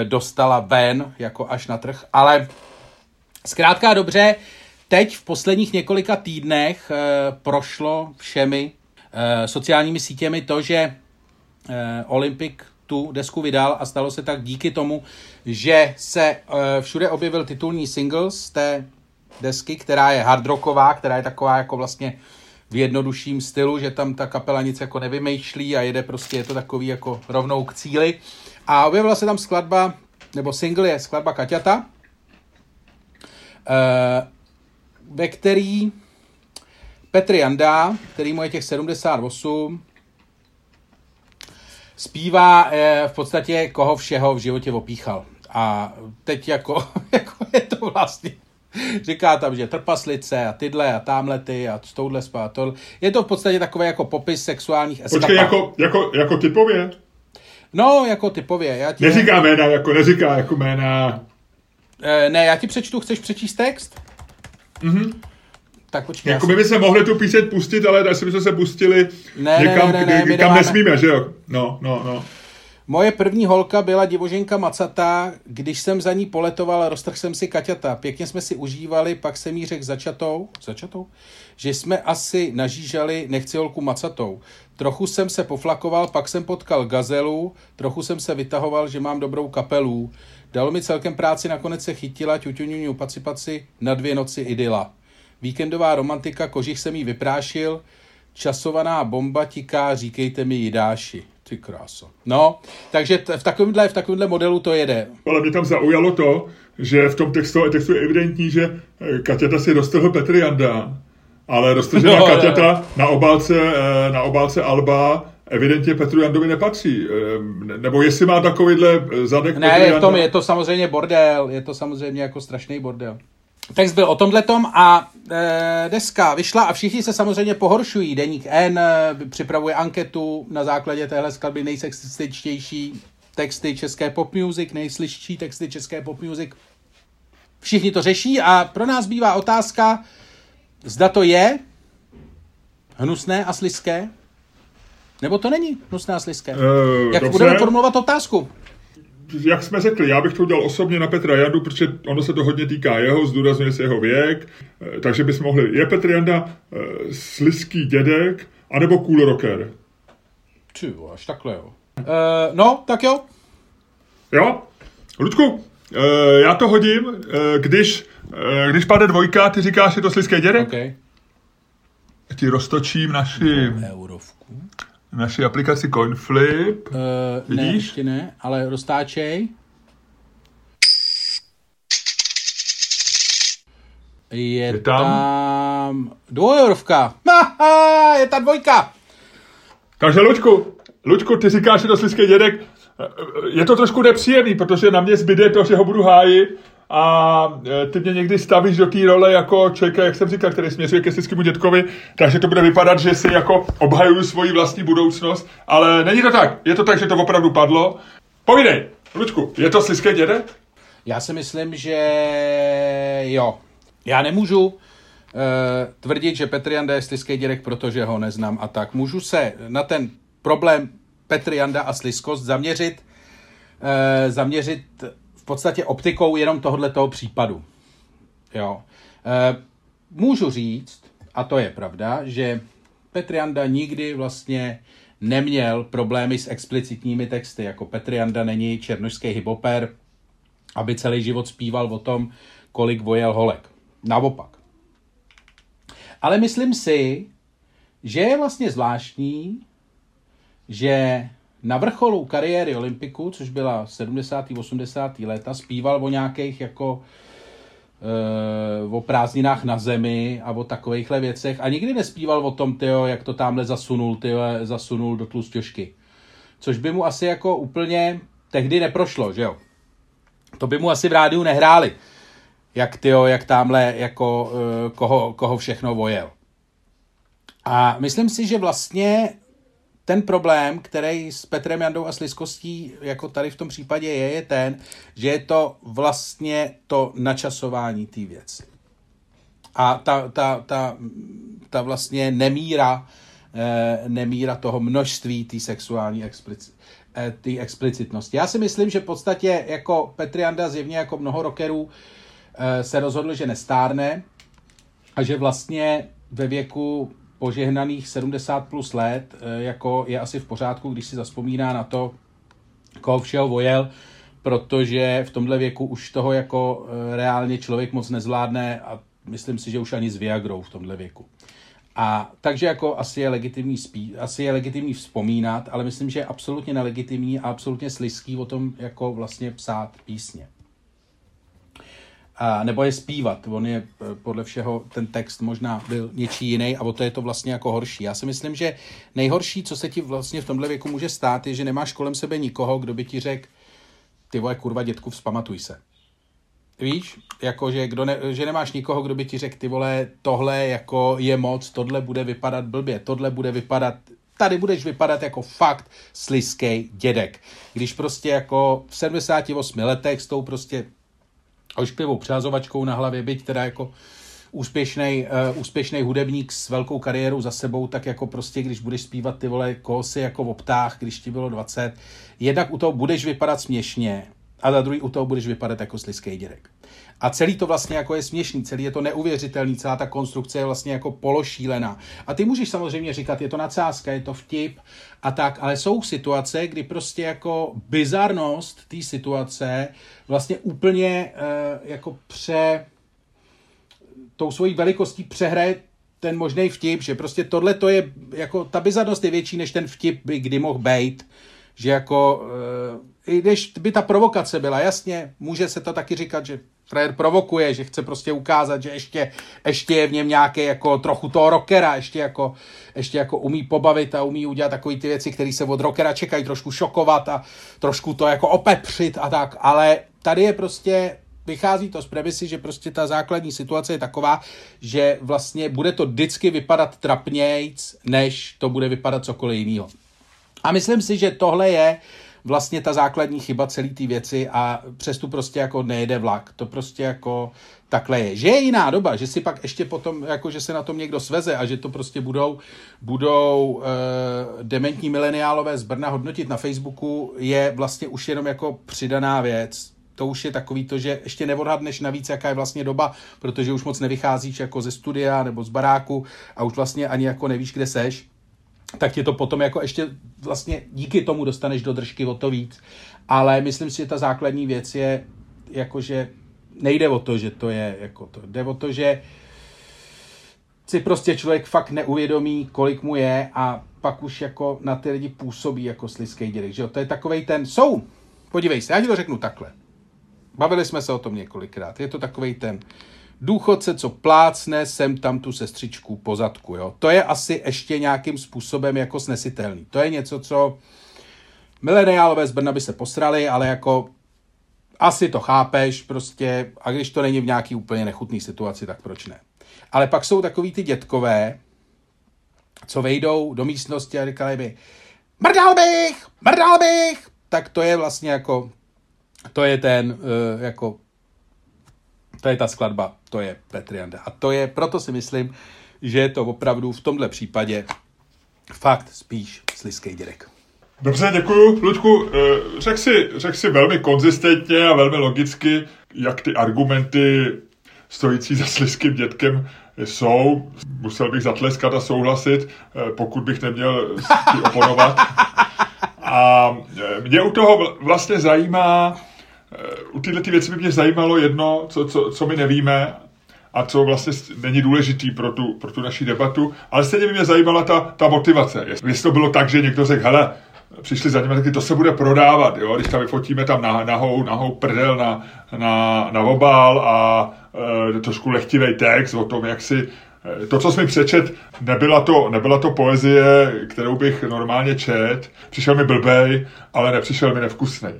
e, dostala ven, jako až na trh, ale zkrátka dobře, teď v posledních několika týdnech e, prošlo všemi e, sociálními sítěmi to, že e, Olympic tu desku vydal a stalo se tak díky tomu, že se e, všude objevil titulní single z té desky, která je hardrocková, která je taková jako vlastně v jednodušším stylu, že tam ta kapela nic jako nevymýšlí a jede prostě, je to takový jako rovnou k cíli. A objevila se tam skladba, nebo single je skladba Kaťata, ve který Petr Janda, který mu je těch sedmdesát osm, zpívá v podstatě koho všeho v životě opíchal. A teď jako, jako je to vlastně... Říká tam, že trpaslice a tyhle a támlety a touhle spá. Je to v podstatě takový jako popis sexuálních eskapád. Počkej, jako, jako, jako typově? No, jako typově. Já ti neříká ne... jména, jako neříká jako jména. E, ne, já ti přečtu, chceš přečíst text? Mhm. Tak počkej. Jako my bychom mohli tu píseň pustit, ale asi bychom se pustili ne, někam, ne, ne, ne, ne, kdy, kam nemáme... nesmíme, že jo? No, no, no. Moje první holka byla divoženka macatá, když jsem za ní poletoval, roztrhl jsem si Kaťata. Pěkně jsme si užívali, pak jsem jí řekl začatou, začatou, že jsme asi nažížali, nechci holku macatou. Trochu jsem se poflakoval, pak jsem potkal gazelu, trochu jsem se vytahoval, že mám dobrou kapelu. Dalo mi celkem práci, nakonec se chytila, ťuťuňuňu, paci paci, na dvě noci idyla. Víkendová romantika, kožich jsem jí vyprášil, časovaná bomba tiká, říkejte mi jidáši. Ty krása. No, takže t- v takovémhle v takovémhle modelu to jede. Ale mě tam zaujalo to, že v tom textu, textu je evidentní, že Kaťata si roztrhl Petr Janda, ale roztržená no, Kaťata no. na obálce na obálce alba evidentně Petru Jandovi nepatří. Nebo jestli má takovýhle zadek ne, Petr Janda. Ne, je to je to samozřejmě bordel, je to samozřejmě jako strašný bordel. Text byl o tomhletom a e, deska vyšla a všichni se samozřejmě pohoršují. Deník N připravuje anketu na základě téhle skladby nejsexističtější texty české pop music, nejslyšší texty české pop music. Všichni to řeší a pro nás bývá otázka, zda to je hnusné a slizké, nebo to není hnusné a slizké. E, Jak dobře. Budeme formulovat otázku? Jak jsme řekli, já bych to udělal osobně na Petra Jandu, protože ono se to hodně týká jeho, zdůrazňuje se jeho věk, takže bychom mohli, je Petr Janda slizký dědek, anebo cool rocker? Ty, až takhle jo. E, no, tak jo. Jo, Ludku, e, já to hodím, e, když, e, když padne dvojka, ty říkáš, je to slizký dědek? Okay. Ti roztočím naši... eurovku. Naši aplikaci CoinFlip. Uh, vidíš? Ne, ještě ne, ale roztáčej. Je, je tam... tam... dvojeurovka. Aha, je tam dvojka. Takže, Luďku, Luďku, ty říkáš, že to slizký dědek. Je to trošku nepříjemný, protože na mě zbyde to, že ho budu hájit. A ty mě někdy stavíš do té role jako člověka, jak jsem říkal, který směřuje ke slizkému dědkovi, takže to bude vypadat, že si jako obhajuju svoji vlastní budoucnost, ale není to tak. Je to tak, že to opravdu padlo. Povídej, Lučku, je to slizké dědek? Já si myslím, že jo. Já nemůžu uh, tvrdit, že Petr Janda je slizký dědek, protože ho neznám a tak. Můžu se na ten problém Petr Janda a slizkost zaměřit, uh, zaměřit v podstatě optikou jenom tohoto případu. Jo. E, můžu říct, a to je pravda, že Petr Janda nikdy vlastně neměl problémy s explicitními texty, jako Petr Janda není černošský hiboper, aby celý život zpíval o tom, kolik vojel holek. Naopak. Ale myslím si, že je vlastně zvláštní, že na vrcholu kariéry olympiku, což byla sedmdesátá osmdesátá léta, zpíval o nějakých jako e, o prázdninách na zemi a o takovejchle věcech a nikdy nespíval o tom, tyjo, jak to tamhle zasunul, tyjo, zasunul do tlusťošky. Což by mu asi jako úplně tehdy neprošlo, že jo. To by mu asi v rádiu nehráli, jak tyjo, jak tamhle jako e, koho, koho všechno vojel. A myslím si, že vlastně ten problém, který s Petrem Jandou a slizkostí, jako tady v tom případě je, je ten, že je to vlastně to načasování té věci. A ta, ta, ta, ta vlastně nemíra, eh, nemíra toho množství té sexuální explici, eh, té explicitnosti. Já si myslím, že v podstatě jako Petr Janda zjevně jako mnoho rockerů eh, se rozhodl, že nestárne a že vlastně ve věku požehnaných sedmdesát plus let, jako je asi v pořádku, když si zazpomíná na to, koho všeho vojel, protože v tomhle věku už toho jako reálně člověk moc nezvládne a myslím si, že už ani s Viagrou v tomhle věku. A takže jako asi je legitimní, spí, asi je legitimní vzpomínat, ale myslím, že je absolutně nelegitimní a absolutně slizký o tom jako vlastně psát písně. A nebo je zpívat. On je podle všeho, ten text možná byl něčí jiný a o to je to vlastně jako horší. Já si myslím, že nejhorší, co se ti vlastně v tomhle věku může stát, je, že nemáš kolem sebe nikoho, kdo by ti řekl, ty vole, kurva, dětku, vzpamatuj se. Víš? Jako, že, kdo ne, že nemáš nikoho, kdo by ti řekl, ty vole, tohle jako je moc, tohle bude vypadat blbě, tohle bude vypadat, tady budeš vypadat jako fakt slizkej dědek. Když prostě jako v sedmdesáti osmi letech s tou prostě ošklivou přehazovačkou na hlavě, byť teda jako úspěšnej, uh, úspěšnej hudebník s velkou kariérou za sebou, tak jako prostě, když budeš zpívat ty vole kosy jako v ptách, když ti bylo dvacet, jednak u toho budeš vypadat směšně a za druhý u toho budeš vypadat jako sliskej dědek. A celý to vlastně jako je směšný, celý je to neuvěřitelný, celá ta konstrukce je vlastně jako pološílená. A ty můžeš samozřejmě říkat, je to nadsázka, je to vtip a tak, ale jsou situace, kdy prostě jako bizarnost té situace vlastně úplně uh, jako pře... tou svojí velikostí přehraje ten možný vtip, že prostě tohle to je, jako ta bizarnost je větší, než ten vtip by kdy mohl bejt, že jako, i když by ta provokace byla, jasně, může se to taky říkat, že frajer provokuje, že chce prostě ukázat, že ještě, ještě je v něm nějaký jako trochu toho rockera, ještě jako, ještě jako umí pobavit a umí udělat takové ty věci, které se od rockera čekají, trošku šokovat a trošku to jako opepřit a tak, ale tady je prostě vychází to z premisy, že prostě ta základní situace je taková, že vlastně bude to vždycky vypadat trapnějc, než to bude vypadat cokoliv jiného. A myslím si, že tohle je vlastně ta základní chyba celé té věci a přes tu prostě jako nejede vlak. To prostě jako takhle je. Že je jiná doba, že si pak ještě potom, jako že se na tom někdo sveze a že to prostě budou, budou e, dementní mileniálové z Brna hodnotit na Facebooku, je vlastně už jenom jako přidaná věc. To už je takový to, že ještě neodhadneš navíc, jaká je vlastně doba, protože už moc nevycházíš jako ze studia nebo z baráku a už vlastně ani jako nevíš, kde seš, tak ti to potom jako ještě vlastně díky tomu dostaneš do držky o to víc. Ale myslím si, že ta základní věc je jako, že nejde o to, že to je jako to. Jde o to, že si prostě člověk fakt neuvědomí, kolik mu je a pak už jako na ty lidi působí jako slizkej dědek, že jo? To je takovej ten, jsou, podívej se, já ti to řeknu takhle. Bavili jsme se o tom několikrát. Je to takovej ten důchodce, co plácne sem tam tu sestřičku po zadku, jo. To je asi ještě nějakým způsobem jako snesitelný. To je něco, co mileniálové z Brna by se posrali, ale jako asi to chápeš prostě a když to není v nějaký úplně nechutný situaci, tak proč ne. Ale pak jsou takový ty dětkové, co vejdou do místnosti a říkali by mrdal bych, mrdal bych, tak to je vlastně jako To je ten, jako, to je ta skladba, to je Petr Janda. A to je, proto si myslím, že je to opravdu v tomhle případě fakt spíš slizkej dědek. Dobře, děkuju, Luďku. Řek si, řek si velmi konzistentně a velmi logicky, jak ty argumenty stojící za slizkým dědkem jsou. Musel bych zatleskat a souhlasit, pokud bych neměl si oponovat. A mě u toho vlastně zajímá, u tyhle ty věci by mě zajímalo jedno, co, co, co my nevíme a co vlastně není důležitý pro tu, pro tu naši debatu, ale stejně by mě zajímala ta, ta motivace. Jestli to bylo tak, že někdo řekl, hele, přišli za nimi, taky to se bude prodávat, jo? Když tam vyfotíme tam nah, nahou, nahou prdel na, na, na obál a e, trošku lehtivej text o tom, jak si to, co jsi mi přečet, nebyla to, nebyla to poezie, kterou bych normálně čet. Přišel mi blbej, ale nepřišel mi nevkusnej.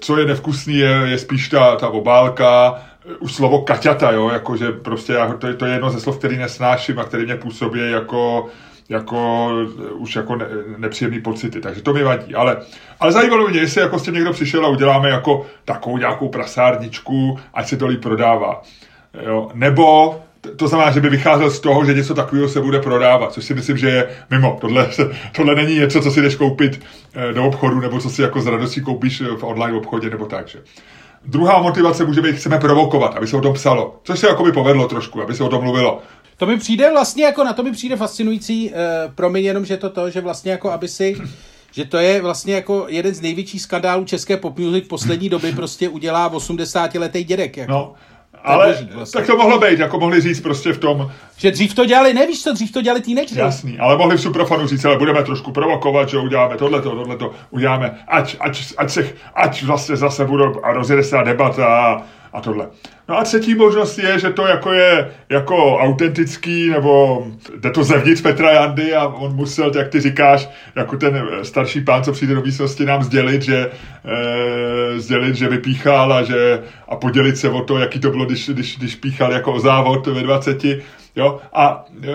Co je nevkusný, je, je spíš ta, ta obálka, už slovo kaťata, jo, jakože prostě já, to, to je jedno ze slov, který nesnáším a který mě působí jako, jako už jako ne, nepříjemný pocity, takže to mi vadí. Ale, ale zajímalo mě, jestli jako s tím někdo přišel a uděláme jako takovou nějakou prasárničku, ať se to líp prodává. Jo, nebo to znamená, že by vycházel z toho, že něco takového se bude prodávat, což si myslím, že je mimo. Tohle, tohle není něco, co si jdeš koupit do obchodu, nebo co si jako z radostí koupíš v online obchodě, nebo tak, že. Druhá motivace může být, chceme provokovat, aby se o tom psalo, což se jako by povedlo trošku, aby se o tom mluvilo. To mi přijde vlastně jako, na to mi přijde fascinující, pro mě jenom, že to to, že vlastně jako, aby si... že to je vlastně jako jeden z největších skandálů české pop music poslední doby prostě udělá osmdesátiletý dědek, jako. No. Ale boží, vlastně. Tak to mohlo být, jako mohli říct prostě v tom... Že dřív to dělali, nevíš co, dřív to dělali teenageři. Jasný, ale mohli v Suprafanu říct, ale budeme trošku provokovat, že uděláme tohleto, tohleto, uděláme, ať, ať, ať, se, ať vlastně zase budou a rozjede se debata a, a tohle. No a třetí možnost je, že to jako je jako autentický, nebo jde to zevnitř Petra Jandy a on musel, jak ty říkáš, jako ten starší pán, co přijde do místnosti, nám sdělit, že, e, sdělit, že vypíchal a, že, a podělit se o to, jaký to bylo, když, když, když píchal jako o závod ve dvaceti. Jo? A, e,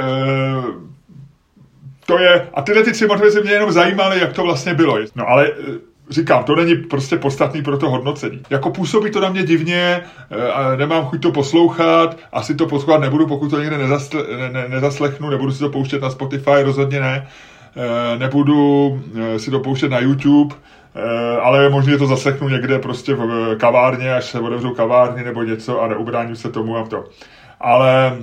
to je, a tyhle ty tři motivace mě jenom zajímaly, jak to vlastně bylo. No ale... říkám, to není prostě podstatný pro to hodnocení. Jako působí to na mě divně, a nemám chuť to poslouchat, asi to poslouchat nebudu, pokud to někde nezasle, ne, nezaslechnu, nebudu si to pouštět na Spotify, rozhodně ne, nebudu si to pouštět na YouTube, ale možná to zaslechnu někde prostě v kavárně, až se otevřou kavárny nebo něco a neubráním se tomu a to. Ale...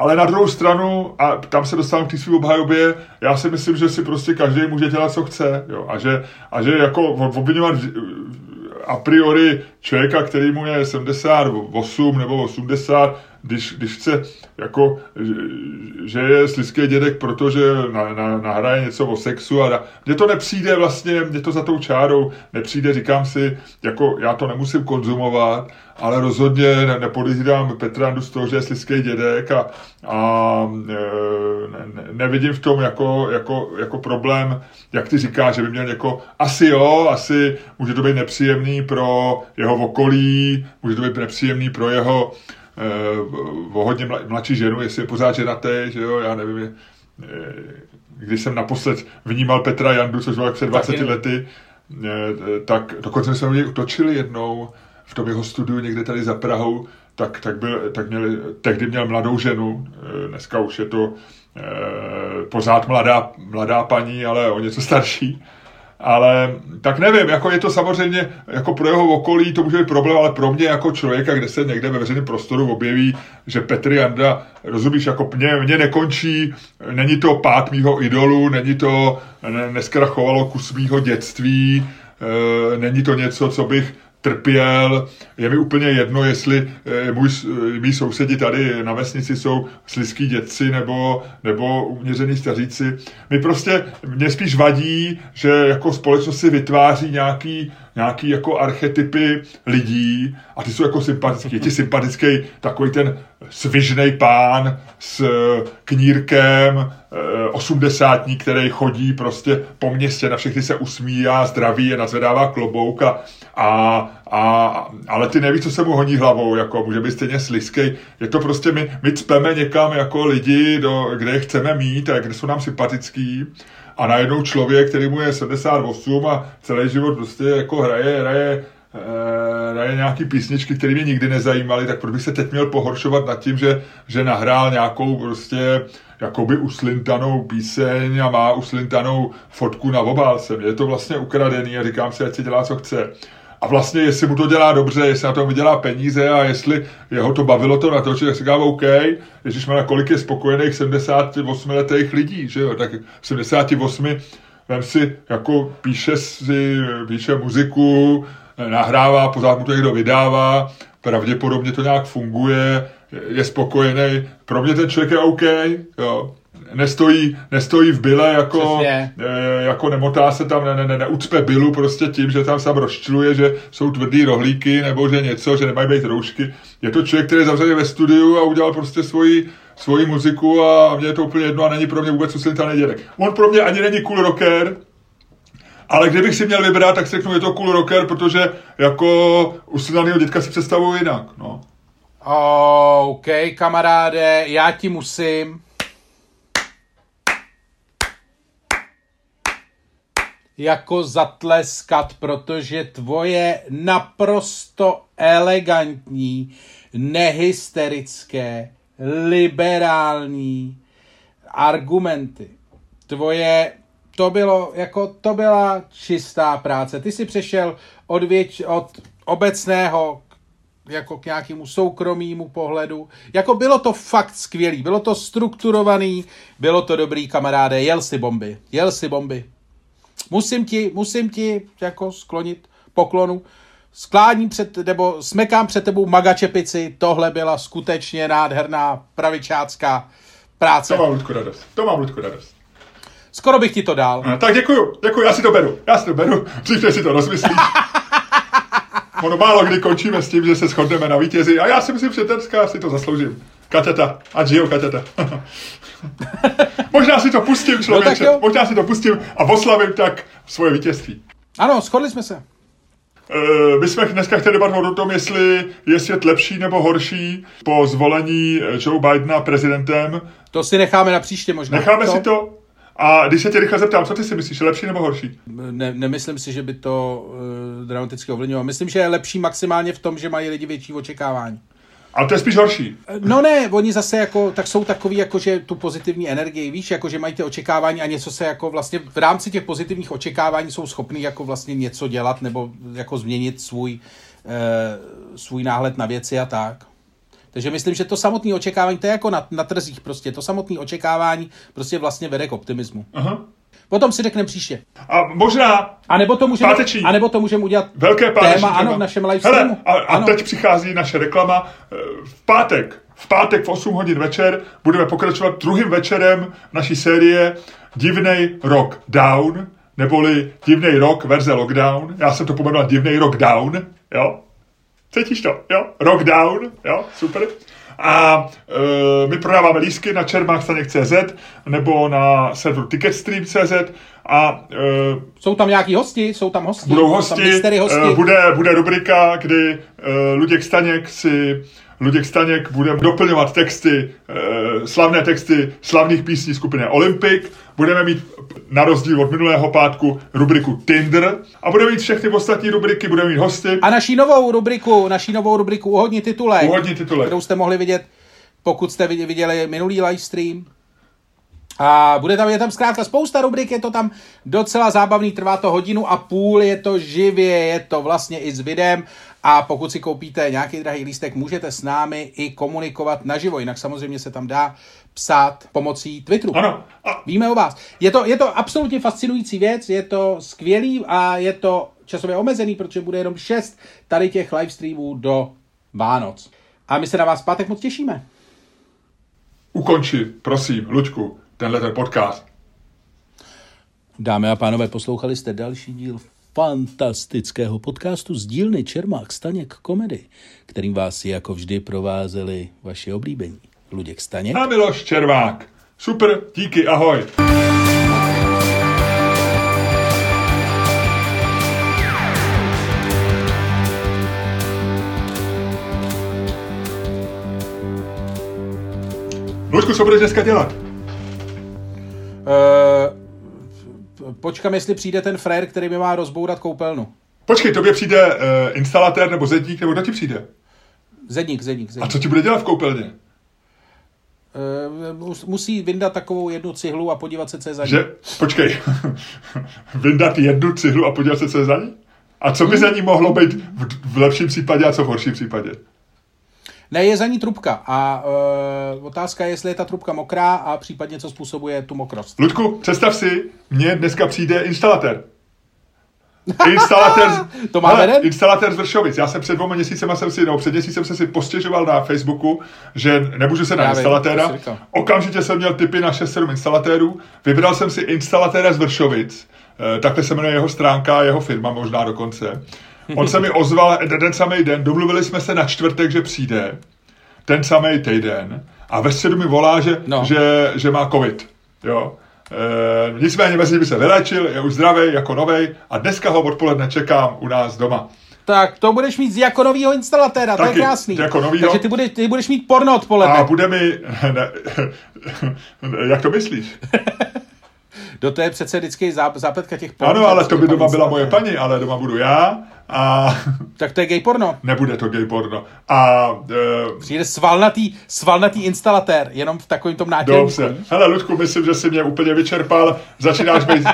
Ale na druhou stranu, a tam se dostávám k té svým obhajobě, já si myslím, že si prostě každý může dělat, co chce. Jo? A, že, a že jako obviňovat a priori člověka, který mu je sedmdesát osm nebo osmdesát, když, když chce, jako, že je slizký dědek, protože na, na, nahraje něco o sexu. A na, mně to nepřijde vlastně, mně to za tou čárou nepřijde, říkám si, jako já to nemusím konzumovat, ale rozhodně nepodezírám Petra Jandu z toho, že je slizký dědek a, a ne, nevidím v tom jako, jako, jako problém, jak ty říkáš, že by měl někoho, asi jo, asi může to být nepříjemný pro jeho okolí, může to být nepříjemný pro jeho o hodně mladší ženu, jestli je pořád ženatej, že jo, já nevím, když jsem naposled vnímal Petra Jandu, což bylo před dvaceti lety, tak dokonce jsme mě točili jednou v tom jeho studiu někde tady za Prahou, tak, tak, byl, tak měli, tehdy měl mladou ženu, dneska už je to pořád mladá, mladá paní, ale o něco starší. Ale tak nevím, jako je to samozřejmě, jako pro jeho okolí to může být problém, ale pro mě jako člověka, kde se někde ve veřejném prostoru objeví, že Petr Janda, rozumíš, jako mě, mě nekončí, není to pád mýho idolu, není to, ne, neskrachovalo kus mýho dětství, e, není to něco, co bych trpěl, je mi úplně jedno, jestli můj, mý sousedi tady na vesnici jsou slizký dětci nebo, nebo uměřený staříci. Mě prostě, mě spíš vadí, že jako společnost si vytváří nějaký, nějaký jako archetypy lidí a ty jsou jako sympatický. Je ti sympatický takový ten svižnej pán s knírkem, osmdesátník, který chodí prostě po městě, na všechny se usmívá, zdraví je, nazvedává klobouk a, a, a, ale ty nevíš, co se mu honí hlavou, jako může být stejně slizkej. Je to prostě, my, my cpeme někam jako lidi, do, kde je chceme mít a kde jsou nám sympatický a najednou člověk, který mu je sedmdesát osm a celý život prostě jako hraje, hraje, hraje nějaký písničky, které mě nikdy nezajímaly, tak proč bych se teď měl pohoršovat nad tím, že, že nahrál nějakou prostě jakoby uslintanou píseň a má uslintanou fotku na obálce. Mně je to vlastně ukradený a říkám si, ať si dělá, co chce. A vlastně, jestli mu to dělá dobře, jestli na tom vydělá peníze a jestli jeho to bavilo to na to, tak si říkám, OK, ježiš, má na kolik je spokojených sedmdesátiosmiletých lidí, že jo, tak sedmdesát osm, vem si, jako píše si, píše muziku, nahrává, pořád mu to někdo vydává, pravděpodobně to nějak funguje, je spokojený. Pro mě ten člověk je OK, jo. Nestojí, nestojí v byle, jako, e, jako nemotá se tam, ne, ne, ne, neucpe bylu prostě tím, že tam sám rozčiluje, že jsou tvrdý rohlíky nebo že něco, že nemají být roušky. Je to člověk, který je zavřený ve studiu a udělal prostě svoji, svoji muziku a mě je to úplně jedno a není pro mě vůbec uslintaný dědek. On pro mě ani není cool rocker, ale kdybych si měl vybrat, tak si řeknu, je to cool rocker, protože jako uslintanýho dědka si představuji jinak, no. OK, kamaráde, já ti musím... jako zatleskat, protože tvoje naprosto elegantní, nehysterické, liberální argumenty. Tvoje, to bylo, jako to byla čistá práce. Ty jsi přešel od, věč, od obecného jako k nějakému soukromýmu pohledu. Jako bylo to fakt skvělý, bylo to strukturovaný, bylo to dobrý, kamaráde, jel si bomby, jel si bomby. Musím ti, musím ti jako sklonit poklonu. Skláním před, nebo smekám před tebou maga čepici. Tohle byla skutečně nádherná pravičácká práce. To mám, Ludku, radost. To mám, Ludku, radost. Skoro bych ti to dal. No, tak děkuju, děkuju, já si to beru. Já si to beru, dřív si to rozmyslíš. Ono málo kdy končíme s tím, že se shodneme na vítězi. A já si myslím, že Terska si to zasloužím. Kaťata, a žijou Kaťata. Možná si to pustím, člověče, no možná si to pustím a oslavím tak svoje vítězství. Ano, shodli jsme se. E, my jsme dneska chtěli debatovat o tom, jestli je svět lepší nebo horší po zvolení Joe Bidena prezidentem. To si necháme na příště možná. Necháme to? si to. A když se tě rychle zeptám, co ty si myslíš, je lepší nebo horší? Ne, nemyslím si, že by to uh, dramaticky ovlivnilo. Myslím, že je lepší maximálně v tom, že mají lidi větší očekávání. A to je spíš horší. No ne, oni zase jako, tak jsou takový, jakože tu pozitivní energii, víš, jakože mají ty očekávání a něco se jako vlastně v rámci těch pozitivních očekávání jsou schopní jako vlastně něco dělat nebo jako změnit svůj, e, svůj náhled na věci a tak. Takže myslím, že to samotné očekávání, to je jako na, na trzích prostě, to samotné očekávání prostě vlastně vede k optimismu. Aha. Potom si řekneme příště. A možná a nebo to můžeme, páteční. A nebo to můžeme udělat velké téma, téma, ano, v našem live streamu. Hele, a, a teď přichází naše reklama. V pátek, v pátek v osm hodin večer budeme pokračovat druhým večerem naší série Divnej rok down, neboli Divnej rok verze lockdown. Já jsem to pojmenoval Divnej rok down, jo. Cítíš to, jo? Rock down, jo? Super. A e, my prodáváme lístky na čermák staněk tečka cé zet nebo na serveru Ticketstream tečka cé zet a e, jsou tam nějaký hosti, jsou tam hosti, budou hosti, tam hosti. E, bude, bude rubrika, kdy e, Luděk Staněk si Luděk Staněk bude doplňovat texty, e, slavné texty slavných písní skupiny Olympic. Budeme mít, na rozdíl od minulého pátku, rubriku Tinder. A budeme mít všechny ostatní rubriky, budeme mít hosty. A naší novou rubriku, naší novou rubriku Uhodni titulek, Uhodni titulek, kterou jste mohli vidět, pokud jste viděli minulý livestream. A bude tam, je tam zkrátka spousta rubrik, je to tam docela zábavný, trvá to hodinu a půl, je to živě, je to vlastně i s videem. A pokud si koupíte nějaký drahý lístek, můžete s námi i komunikovat naživo, jinak samozřejmě se tam dá psát pomocí Twitteru. Ano. A... Víme o vás. Je to, je to absolutně fascinující věc, je to skvělý a je to časově omezený, protože bude jenom šest tady těch livestreamů do Vánoc. A my se na vás v pátek moc těšíme. Ukonči, prosím, Luďku, tenhle ten podcast. Dámy a pánové, poslouchali jste další díl fantastického podcastu z dílny Čermák Staněk Komedy, kterým vás jako vždy provázeli vaši oblíbení. Luděk Staněk a Miloš Čermák. Super, díky, ahoj. Luďku, co budeš dneska dělat? Uh, počkám, jestli přijde ten frér, který mi má rozbourat koupelnu. Počkej, tobě přijde uh, instalatér nebo zedník, nebo kdo ti přijde? Zedník, zedník, zedník. A co ti bude dělat v koupelně? Musí vyndat takovou jednu cihlu a podívat se, co je za ní. Že? Počkej. Vyndat jednu cihlu a podívat se, co je za ní? A co by hmm. za ní mohlo být v, v lepším případě a co v horším případě? Ne, je za ní trubka. A e, otázka je, jestli je ta trubka mokrá a případně co způsobuje tu mokrost. Ludku, představ si, mně dneska přijde instalatér. Instalatér z, to má hele, instalatér z Vršovic. Já jsem před dvěma měsícema jsem si, nebo před měsícem jsem si postěžoval na Facebooku, že nemůžu se na já instalatéra. Vím, okamžitě jsem měl tipy na šest sedm instalatérů. Vybral jsem si instalatéra z Vršovic. Takhle se jmenuje jeho stránka, jeho firma možná dokonce. On se mi ozval ten samý den. Domluvili jsme se na čtvrtek, že přijde. Ten samý týden. A ve středu mi volá, že, no. že, že má covid. Jo. E, nicméně mezi nimi se vylečil, je už zdravej, jako novej a dneska ho odpoledne čekám u nás doma. Tak to budeš mít jako novýho instalatéra, taky, to je krásný. Jako novýho. Takže ty budeš, ty budeš mít porno odpoledne. A bude mi... Ne, jak to myslíš? Do té je přece vždycky zápletka těch porno. Ano, ale to by doma byla moje paní, ale doma budu já. A... Tak to je gay porno. Nebude to gay porno. A, e... Přijde svalnatý, svalnatý instalatér, jenom v takovém tom nátělku. Dobře. Hele, Ludku, myslím, že jsi mě úplně vyčerpal. Začínáš být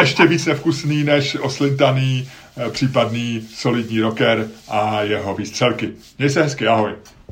ještě víc nevkusný, než oslintaný případný solidní rocker a jeho výstřelky. Měj se hezky, ahoj.